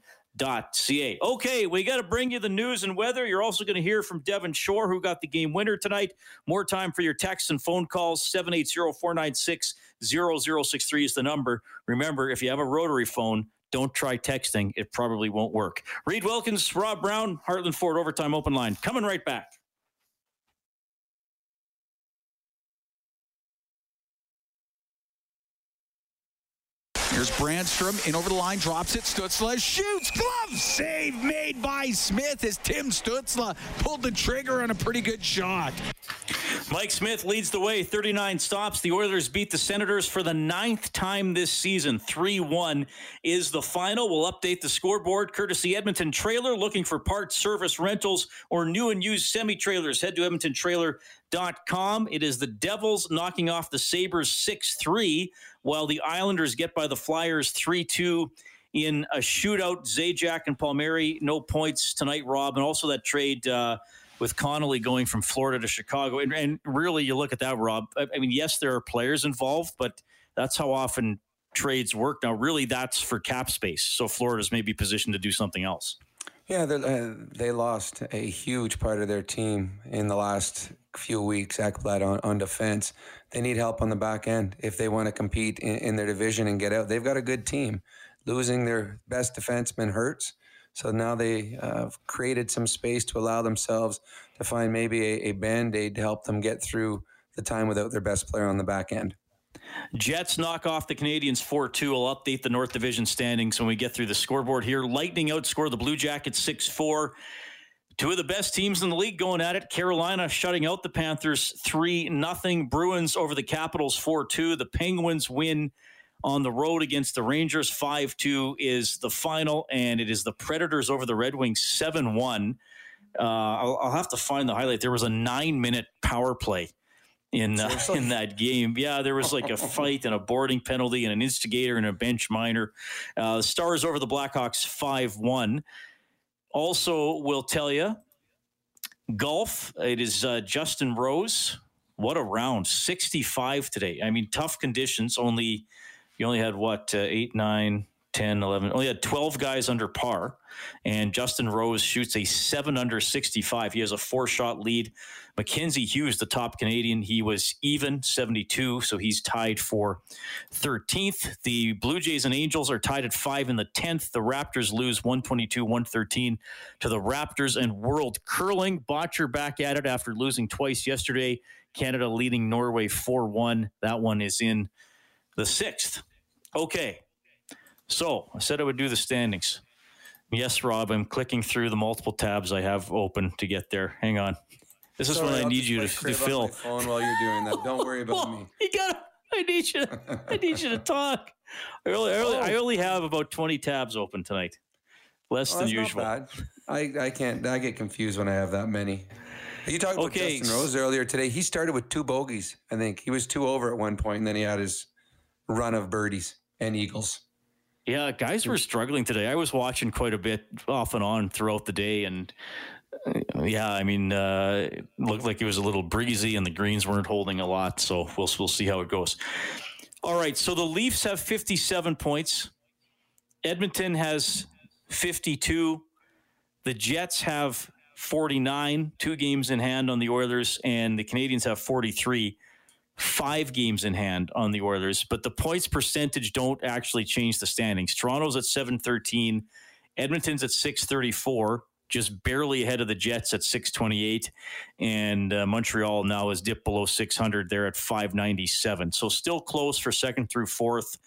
Okay, we got to bring you the news and weather. You're also going to hear from Devin Shore, who got the game winner tonight. More time for your texts and phone calls. 780-496-0063 is the number. Remember, if you have a rotary phone, don't try texting. It probably won't work. Reed Wilkins, Rob Brown, Heartland Ford Overtime Open Line. Coming right back. Here's Brandstrom in over the line, drops it. Stützle shoots. Glove save made by Smith as Tim Stützle pulled the trigger on a pretty good shot. Mike Smith leads the way, 39 stops. The Oilers beat the Senators for the 9th time this season. 3-1 is the final. We'll update the scoreboard courtesy Edmonton Trailer. Looking for parts, service, rentals, or new and used semi-trailers, head to edmontontrailer.com. It is the Devils knocking off the Sabres 6-3, while the Islanders get by the Flyers 3-2 in a shootout. Zajac and Palmieri, no points tonight, Rob. And also that trade with Connolly going from Florida to Chicago. And really, you look at that, Rob. I mean, yes, there are players involved, but that's how often trades work. Now, really, that's for cap space. So Florida's maybe positioned to do something else. Yeah, they lost a huge part of their team in the last few weeks, Ekblad on defense. They need help on the back end if they want to compete in their division and get out. They've got a good team. Losing their best defenseman hurts. So now they have created some space to allow themselves to find maybe a Band-Aid to help them get through the time without their best player on the back end. Jets knock off the Canadiens 4-2. I'll update the North Division standings when we get through the scoreboard here. Lightning outscore the Blue Jackets 6-4. Two of the best teams in the league going at it. Carolina shutting out the Panthers 3-0. Bruins over the Capitals 4-2. The Penguins win on the road against the Rangers, 5-2 is the final, and it is the Predators over the Red Wings, 7-1. I'll have to find the highlight. There was a 9-minute power play in that game. Yeah, there was like a fight and a boarding penalty and an instigator and a bench minor. The Stars over the Blackhawks, 5-1. Also, we'll tell you, golf, it is Justin Rose. What a round, 65 today. I mean, tough conditions, only... You only had, 8, 9, 10, 11. Only had 12 guys under par. And Justin Rose shoots a 7 under 65. He has a 4-shot lead. Mackenzie Hughes, the top Canadian, he was even, 72. So he's tied for 13th. The Blue Jays and Angels are tied at 5 in the 10th. The Raptors lose 122-113 to the Raptors. And World Curling, Botcher back at it after losing twice yesterday. Canada leading Norway 4-1. That one is in the 6th. Okay. So I said I would do the standings. Yes, Rob, I'm clicking through the multiple tabs I have open to get there. Hang on. This is when I need you to fill. While you're doing that, don't worry about me. I need you to talk. I only have about 20 tabs open tonight. Less than usual. Not bad. I get confused when I have that many. You talked about Justin Rose earlier today. He started with 2 bogeys, I think. He was 2 over at one point, and then he had his run of birdies and eagles. Yeah, guys were struggling today. I was watching quite a bit off and on throughout the day, and yeah, I mean, it looked like it was a little breezy, and the greens weren't holding a lot. So we'll see how it goes. All right, so the Leafs have 57 points. Edmonton has 52. The Jets have 49, 2 games in hand on the Oilers, and the Canadiens have 43. 5 games in hand on the Oilers, but the points percentage don't actually change the standings. Toronto's at 713, Edmonton's at 634, just barely ahead of the Jets at 628, and Montreal now is dipped below 600. They're at 597, so still close for second through fourth.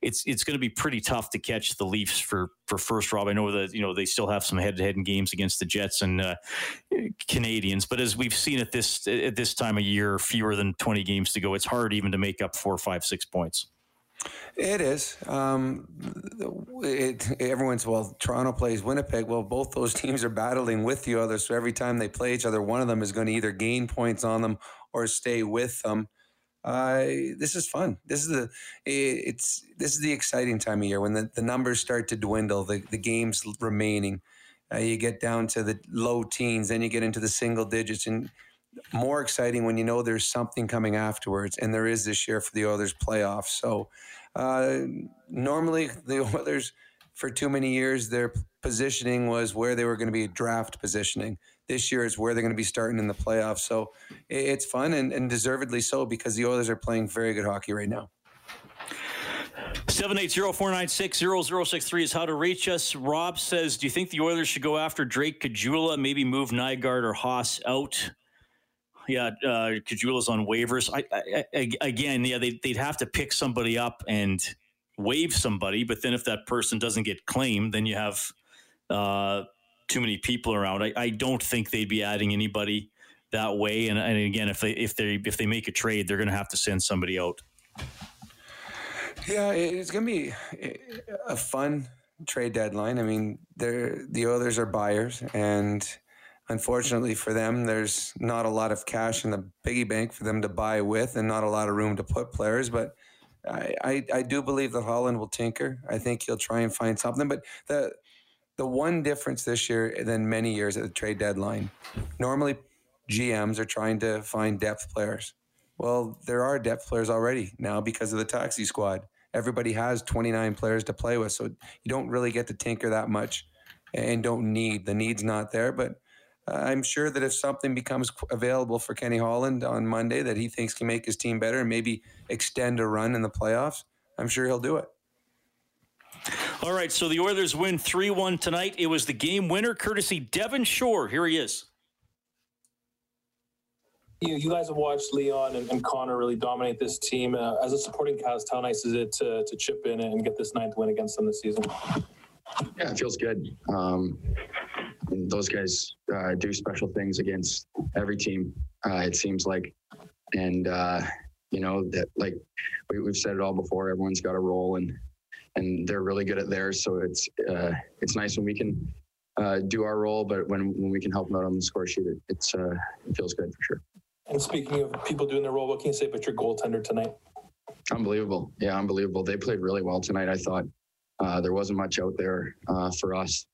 It's going to be pretty tough to catch the Leafs for first, Rob. I know that, you know, they still have some head-to-head games against the Jets and Canadiens, but as we've seen at this time of year, fewer than 20 games to go, it's hard even to make up 4, 5, 6 points. It is. Everyone's, well, Toronto plays Winnipeg. Well, both those teams are battling with the other, so every time they play each other, one of them is going to either gain points on them or stay with them. This is fun. This is the exciting time of year when the numbers start to dwindle, the games remaining. You get down to the low teens, then you get into the single digits, and more exciting when you know there's something coming afterwards, and there is this year for the Oilers playoffs. So normally the Oilers, for too many years, their positioning was where they were going to be draft positioning. This year is where they're going to be starting in the playoffs. So it's fun and deservedly so, because the Oilers are playing very good hockey right now. 780-496-0063 is how to reach us. Rob says, do you think the Oilers should go after Drake Caggiula, maybe move Nygaard or Haas out? Yeah, Caggiula's on waivers. They'd have to pick somebody up and waive somebody, but then if that person doesn't get claimed, then you have too many people around. I don't think they'd be adding anybody that way. And again, if they make a trade, they're going to have to send somebody out. Yeah, it's going to be a fun trade deadline. I mean, the Oilers are buyers, and unfortunately for them, there's not a lot of cash in the piggy bank for them to buy with, and not a lot of room to put players, but I do believe that Holland will tinker. I think he'll try and find something. But the one difference this year than many years at the trade deadline, normally GMs are trying to find depth players. Well, there are depth players already now because of the taxi squad. Everybody has 29 players to play with, so you don't really get to tinker that much and don't need. The need's not there, but I'm sure that if something becomes available for Kenny Holland on Monday that he thinks can make his team better and maybe extend a run in the playoffs, I'm sure he'll do it. All right, so the Oilers win 3-1 tonight. It was the game winner, courtesy Devin Shore. Here he is. You guys have watched Leon and Connor really dominate this team. As a supporting cast, how nice is it to chip in and get this 9th win against them this season? Yeah, it feels good. And those guys do special things against every team, it seems like. And, you know, that, like we've said it all before, everyone's got a role and they're really good at theirs. So it's nice when we can do our role, but when we can help them out on the score sheet, it feels good for sure. And speaking of people doing their role, what can you say about your goaltender tonight? Unbelievable. Yeah, unbelievable. They played really well tonight, I thought. There wasn't much out there for us.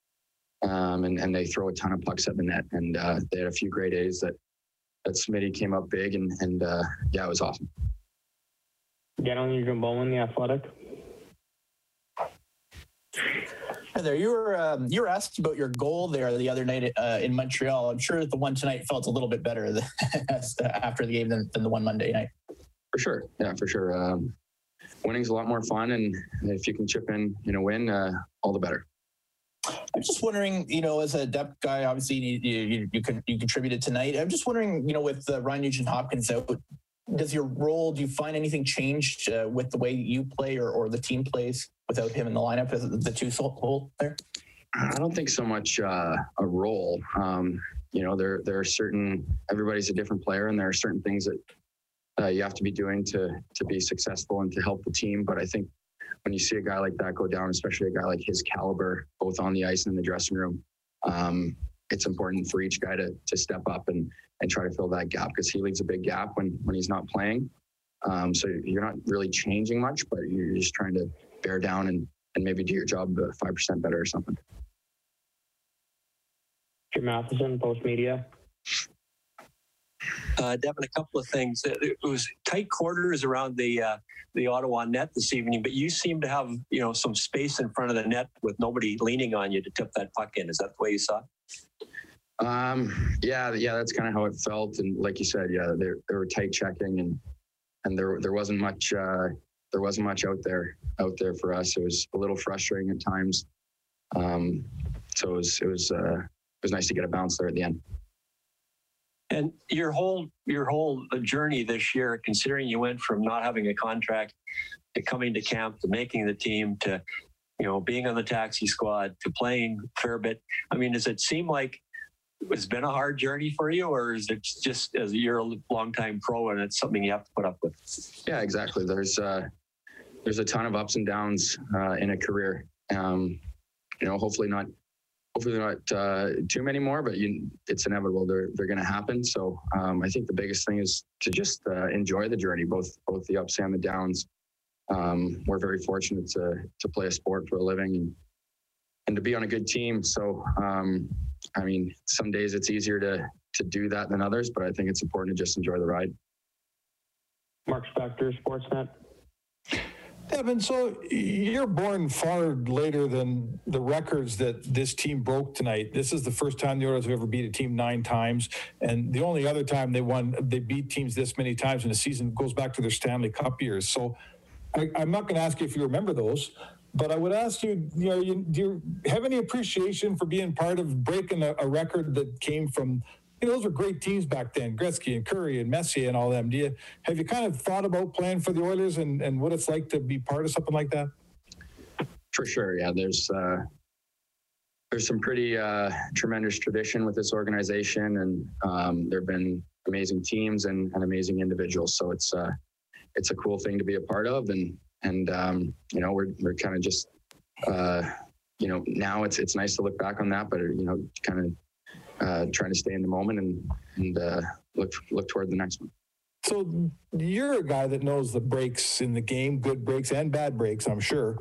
And they throw a ton of pucks up in net, and they had a few great A's that Smitty came up big, and yeah, it was awesome. Get on your Bowman, The Athletic. Hi there. You were asked about your goal there the other night in Montreal. I'm sure the one tonight felt a little bit better after the game than the one Monday night. For sure. Yeah, for sure. Winning's a lot more fun, and if you can chip in a win, all the better. I'm just wondering, you know, as a depth guy, obviously you contributed tonight. I'm just wondering, you know, with Ryan Nugent-Hopkins out, does your role, do you find anything changed with the way you play or the team plays without him in the lineup as the two hole there? I don't think so much a role. You know, there are everybody's a different player, and there are certain things that you have to be doing to be successful and to help the team. But I think when you see a guy like that go down, especially a guy like his caliber, both on the ice and in the dressing room, it's important for each guy to step up and try to fill that gap, because he leaves a big gap when he's not playing. So you're not really changing much, but you're just trying to bear down and and maybe do your job 5% better or something. Jim Matheson, Post Media. Devin, a couple of things. It was tight quarters around the Ottawa net this evening, but you seem to have, you know, some space in front of the net with nobody leaning on you to tip that puck in. Is that the way you saw it? Yeah, that's kind of how it felt. And like you said, yeah, they were tight checking, and there wasn't much out there for us. It was a little frustrating at times. So it was nice to get a bounce there at the end. And your whole journey this year, considering you went from not having a contract to coming to camp to making the team to, you know, being on the taxi squad to playing a fair bit. I mean, does it seem like it's been a hard journey for you, or is it just as you're a longtime pro and it's something you have to put up with? Yeah, exactly. There's a ton of ups and downs in a career. You know, hopefully not too many more, but it's inevitable. They're going to happen. So I think the biggest thing is to just enjoy the journey, both the ups and the downs. We're very fortunate to play a sport for a living and to be on a good team. So I mean, some days it's easier to do that than others, but I think it's important to just enjoy the ride. Mark Spector, Sportsnet. Devin, so you're born far later than the records that this team broke tonight. This is the first time the Oilers have ever beat a team 9 times, and the only other time they beat teams this many times in a season goes back to their Stanley Cup years. So I'm not going to ask you if you remember those, but I would ask you, do you have any appreciation for being part of breaking a record that came from, those were great teams back then, Gretzky and Curry and Messi and all them. Have you kind of thought about playing for the Oilers and what it's like to be part of something like that? For sure, yeah. There's some pretty tremendous tradition with this organization, and there have been amazing teams and amazing individuals. So it's a cool thing to be a part of, and we're kind of just now it's nice to look back on that, but kind of. Trying to stay in the moment and look toward the next one. So you're a guy that knows the breaks in the game, good breaks and bad breaks, I'm sure.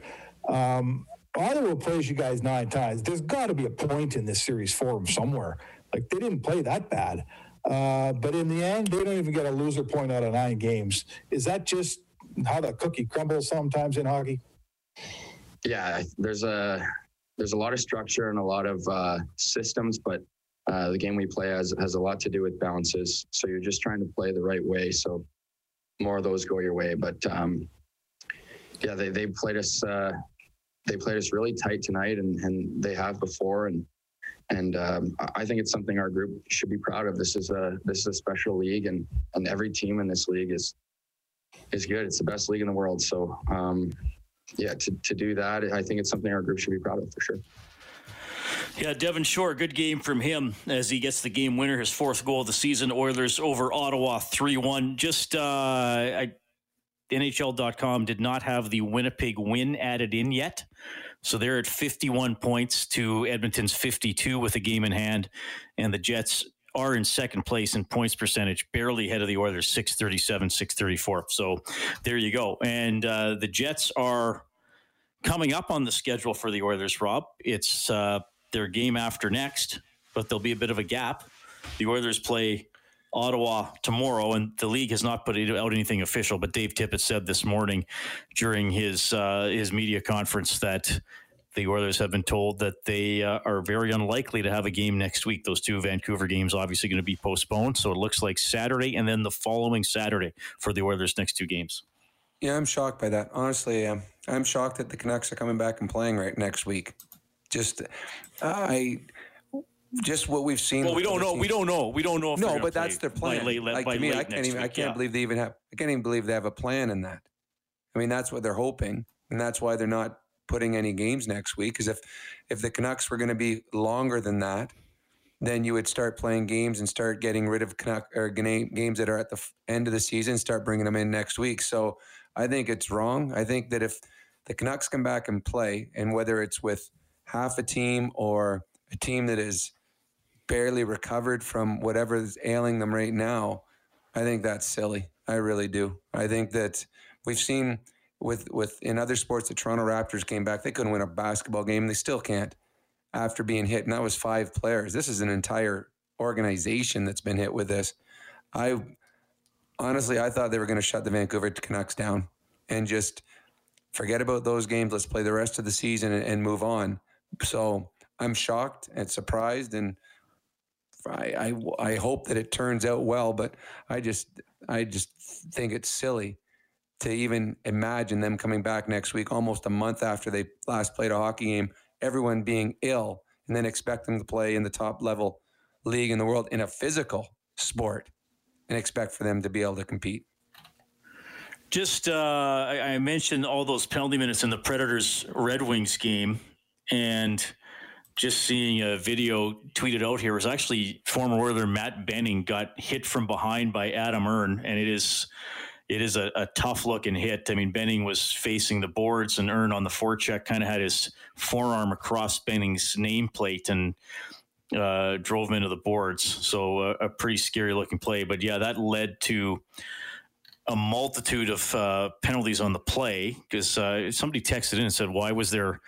Ottawa plays you guys 9 times. There's got to be a point in this series for them somewhere. Like, they didn't play that bad. But in the end, they don't even get a loser point out of 9 games. Is that just how the cookie crumbles sometimes in hockey? Yeah, there's a lot of structure and a lot of systems, but the game we play has a lot to do with balances. So you're just trying to play the right way. So more of those go your way. But they played us. They played us really tight tonight, and they have before. And I think it's something our group should be proud of. This is a special league, and every team in this league is good. It's the best league in the world. So to do that, I think it's something our group should be proud of for sure. Yeah, Devin Shore, good game from him as he gets the game winner, his 4th goal of the season. Oilers over Ottawa 3-1. Just NHL.com did not have the Winnipeg win added in yet. So they're at 51 points to Edmonton's 52 with a game in hand. And the Jets are in 2nd place in points percentage, barely ahead of the Oilers, 637, 634. So there you go. And the Jets are coming up on the schedule for the Oilers, Rob. It's... their game after next, but there'll be a bit of a gap. The Oilers play Ottawa tomorrow, and the league has not put out anything official, but Dave Tippett said this morning during his media conference that the Oilers have been told that they are very unlikely to have a game next week. Those 2 Vancouver games obviously going to be postponed, so it looks like Saturday and then the following Saturday for the Oilers' next 2 games. Yeah, I'm shocked by that. Honestly, I'm shocked that the Canucks are coming back and playing right next week. Just what we've seen. Well, we don't know. We don't know. No, but that's their plan. I can't even believe they have a plan in that. I mean, that's what they're hoping, and that's why they're not putting any games next week. Because if the Canucks were going to be longer than that, then you would start playing games and start getting rid of games that are at the end of the season. Start bringing them in next week. So I think it's wrong. I think that if the Canucks come back and play, and whether it's with half a team or a team that is barely recovered from whatever is ailing them right now, I think that's silly. I really do. I think that we've seen with in other sports, the Toronto Raptors came back. They couldn't win a basketball game. They still can't after being hit. And that was 5 players. This is an entire organization that's been hit with this. I thought they were going to shut the Vancouver Canucks down and just forget about those games. Let's play the rest of the season and move on. So I'm shocked and surprised, and I hope that it turns out well, but I just think it's silly to even imagine them coming back next week, almost a month after they last played a hockey game, everyone being ill, and then expect them to play in the top-level league in the world in a physical sport and expect for them to be able to compete. Just I mentioned all those penalty minutes in the Predators-Red Wings game, and just seeing a video tweeted out here was actually former Oiler Matt Benning got hit from behind by Adam Earn, and it is a tough-looking hit. I mean, Benning was facing the boards, and Earn on the forecheck kind of had his forearm across Benning's nameplate and drove him into the boards. So a pretty scary-looking play. But, yeah, that led to a multitude of penalties on the play because somebody texted in and said, why was there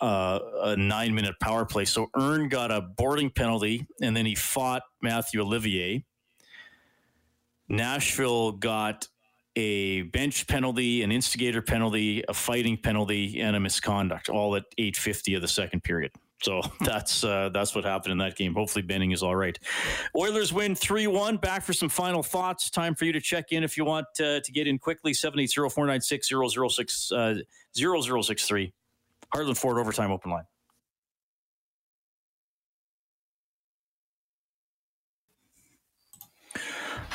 a 9-minute power play? So Earn got a boarding penalty, and then he fought Mathieu Olivier. Nashville got a bench penalty, an instigator penalty, a fighting penalty, and a misconduct, all at 8:50 of the second period. So that's what happened in that game. Hopefully Benning is all right. Oilers win 3-1. Back for some final thoughts. Time for you to check in if you want to get in quickly. 780-496-0063. Heartland Ford Overtime Open Line.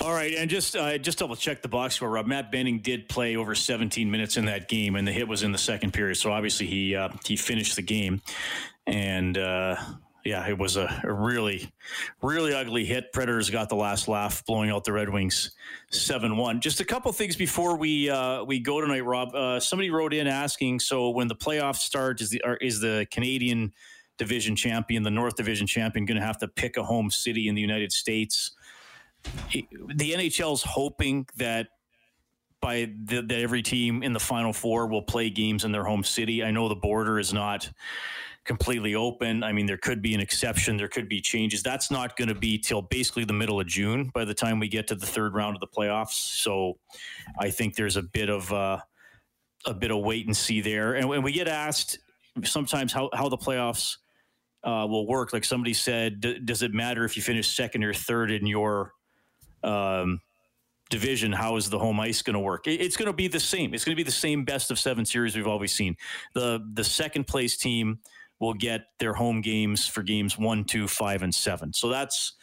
All right, and just double-check the box score, Rob. Matt Benning did play over 17 minutes in that game, and the hit was in the second period, so obviously he finished the game. And, yeah, it was a really, really ugly hit. Predators got the last laugh, blowing out the Red Wings 7-1. Just a couple things before we go tonight, Rob. Somebody wrote in asking, so when the playoffs start, is the Canadian division champion, the North Division champion, going to have to pick a home city in the United States? The NHL's hoping that that every team in the Final Four will play games in their home city. I know the border is not completely open. I mean, there could be an exception. There could be changes. That's not going to be till basically the middle of June by the time we get to the third round of the playoffs. So I think there's a bit of wait and see there. And when we get asked sometimes how the playoffs will work, like somebody said, does it matter if you finish second or third in your division? How is the home ice going to work? It's going to be the same. It's going to be the same best of 7 series we've always seen. The second place team will get their home games for games 1, 2, 5, and 7. So that's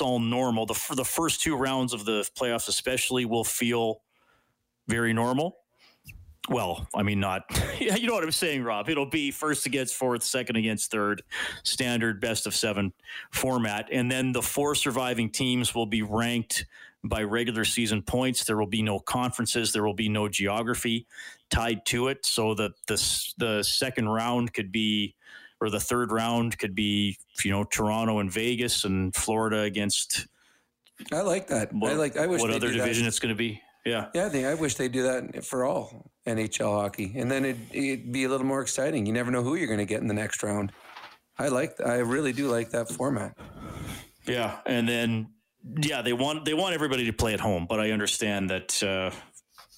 all normal. The first 2 rounds of the playoffs, especially, will feel very normal. Well, I mean, not. You know what I'm saying, Rob. It'll be first against fourth, second against third, standard best of 7 format. And then the 4 surviving teams will be ranked by regular season points. There will be no conferences. There will be no geography tied to it. So the second round could be, or the third round could be, you know, Toronto and Vegas and Florida against. I like that. I wish what other division it's going to be. Yeah. Yeah, I wish they'd do that for all NHL hockey. And then it'd be a little more exciting. You never know who you're going to get in the next round. I really do like that format. Yeah, and then, yeah, they want everybody to play at home, but I understand that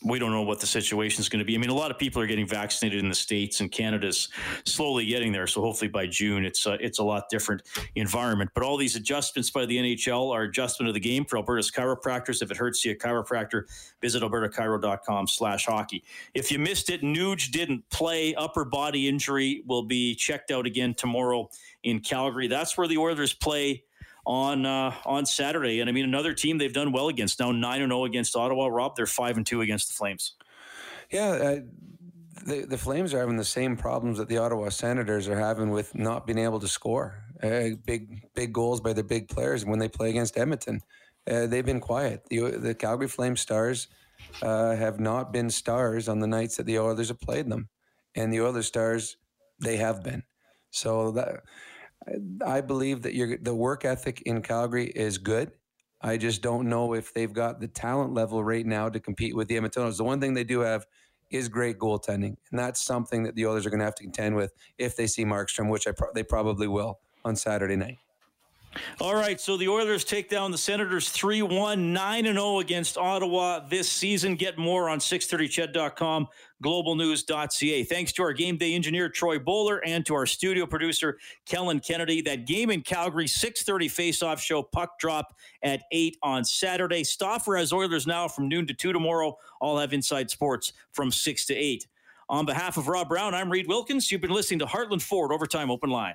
we don't know what the situation's going to be. I mean, a lot of people are getting vaccinated in the States, and Canada's slowly getting there, so hopefully by June it's a lot different environment. But all these adjustments by the NHL are adjustment of the game for Alberta's chiropractors. If it hurts you, a chiropractor, visit albertachiro.com/hockey. If you missed it, Nuge didn't play. Upper body injury will be checked out again tomorrow in Calgary. That's where the Oilers play on Saturday. And I mean, another team they've done well against, now 9-0 against Ottawa, Rob. They're 5-2 against the Flames. Yeah, the Flames are having the same problems that the Ottawa Senators are having with not being able to score big goals by the big players when they play against Edmonton. They've been quiet. The Calgary Flame Stars have not been stars on the nights that the Oilers have played them, and the Oilers Stars, they have been. So that, I believe that the work ethic in Calgary is good. I just don't know if they've got the talent level right now to compete with the Edmonton Oilers. The one thing they do have is great goaltending. And that's something that the Oilers are going to have to contend with if they see Markstrom, which they probably will on Saturday night. All right, so the Oilers take down the Senators 3-1, 9-0 against Ottawa this season. Get more on 630ched.com, globalnews.ca. Thanks to our game day engineer, Troy Bowler, and to our studio producer, Kellen Kennedy. That game in Calgary, 6:30 face-off show, puck drop at 8 on Saturday. Stauffer has Oilers now from noon to 2 tomorrow. I'll have Inside Sports from 6 to 8. On behalf of Rob Brown, I'm Reed Wilkins. You've been listening to Heartland Ford Overtime Open Line.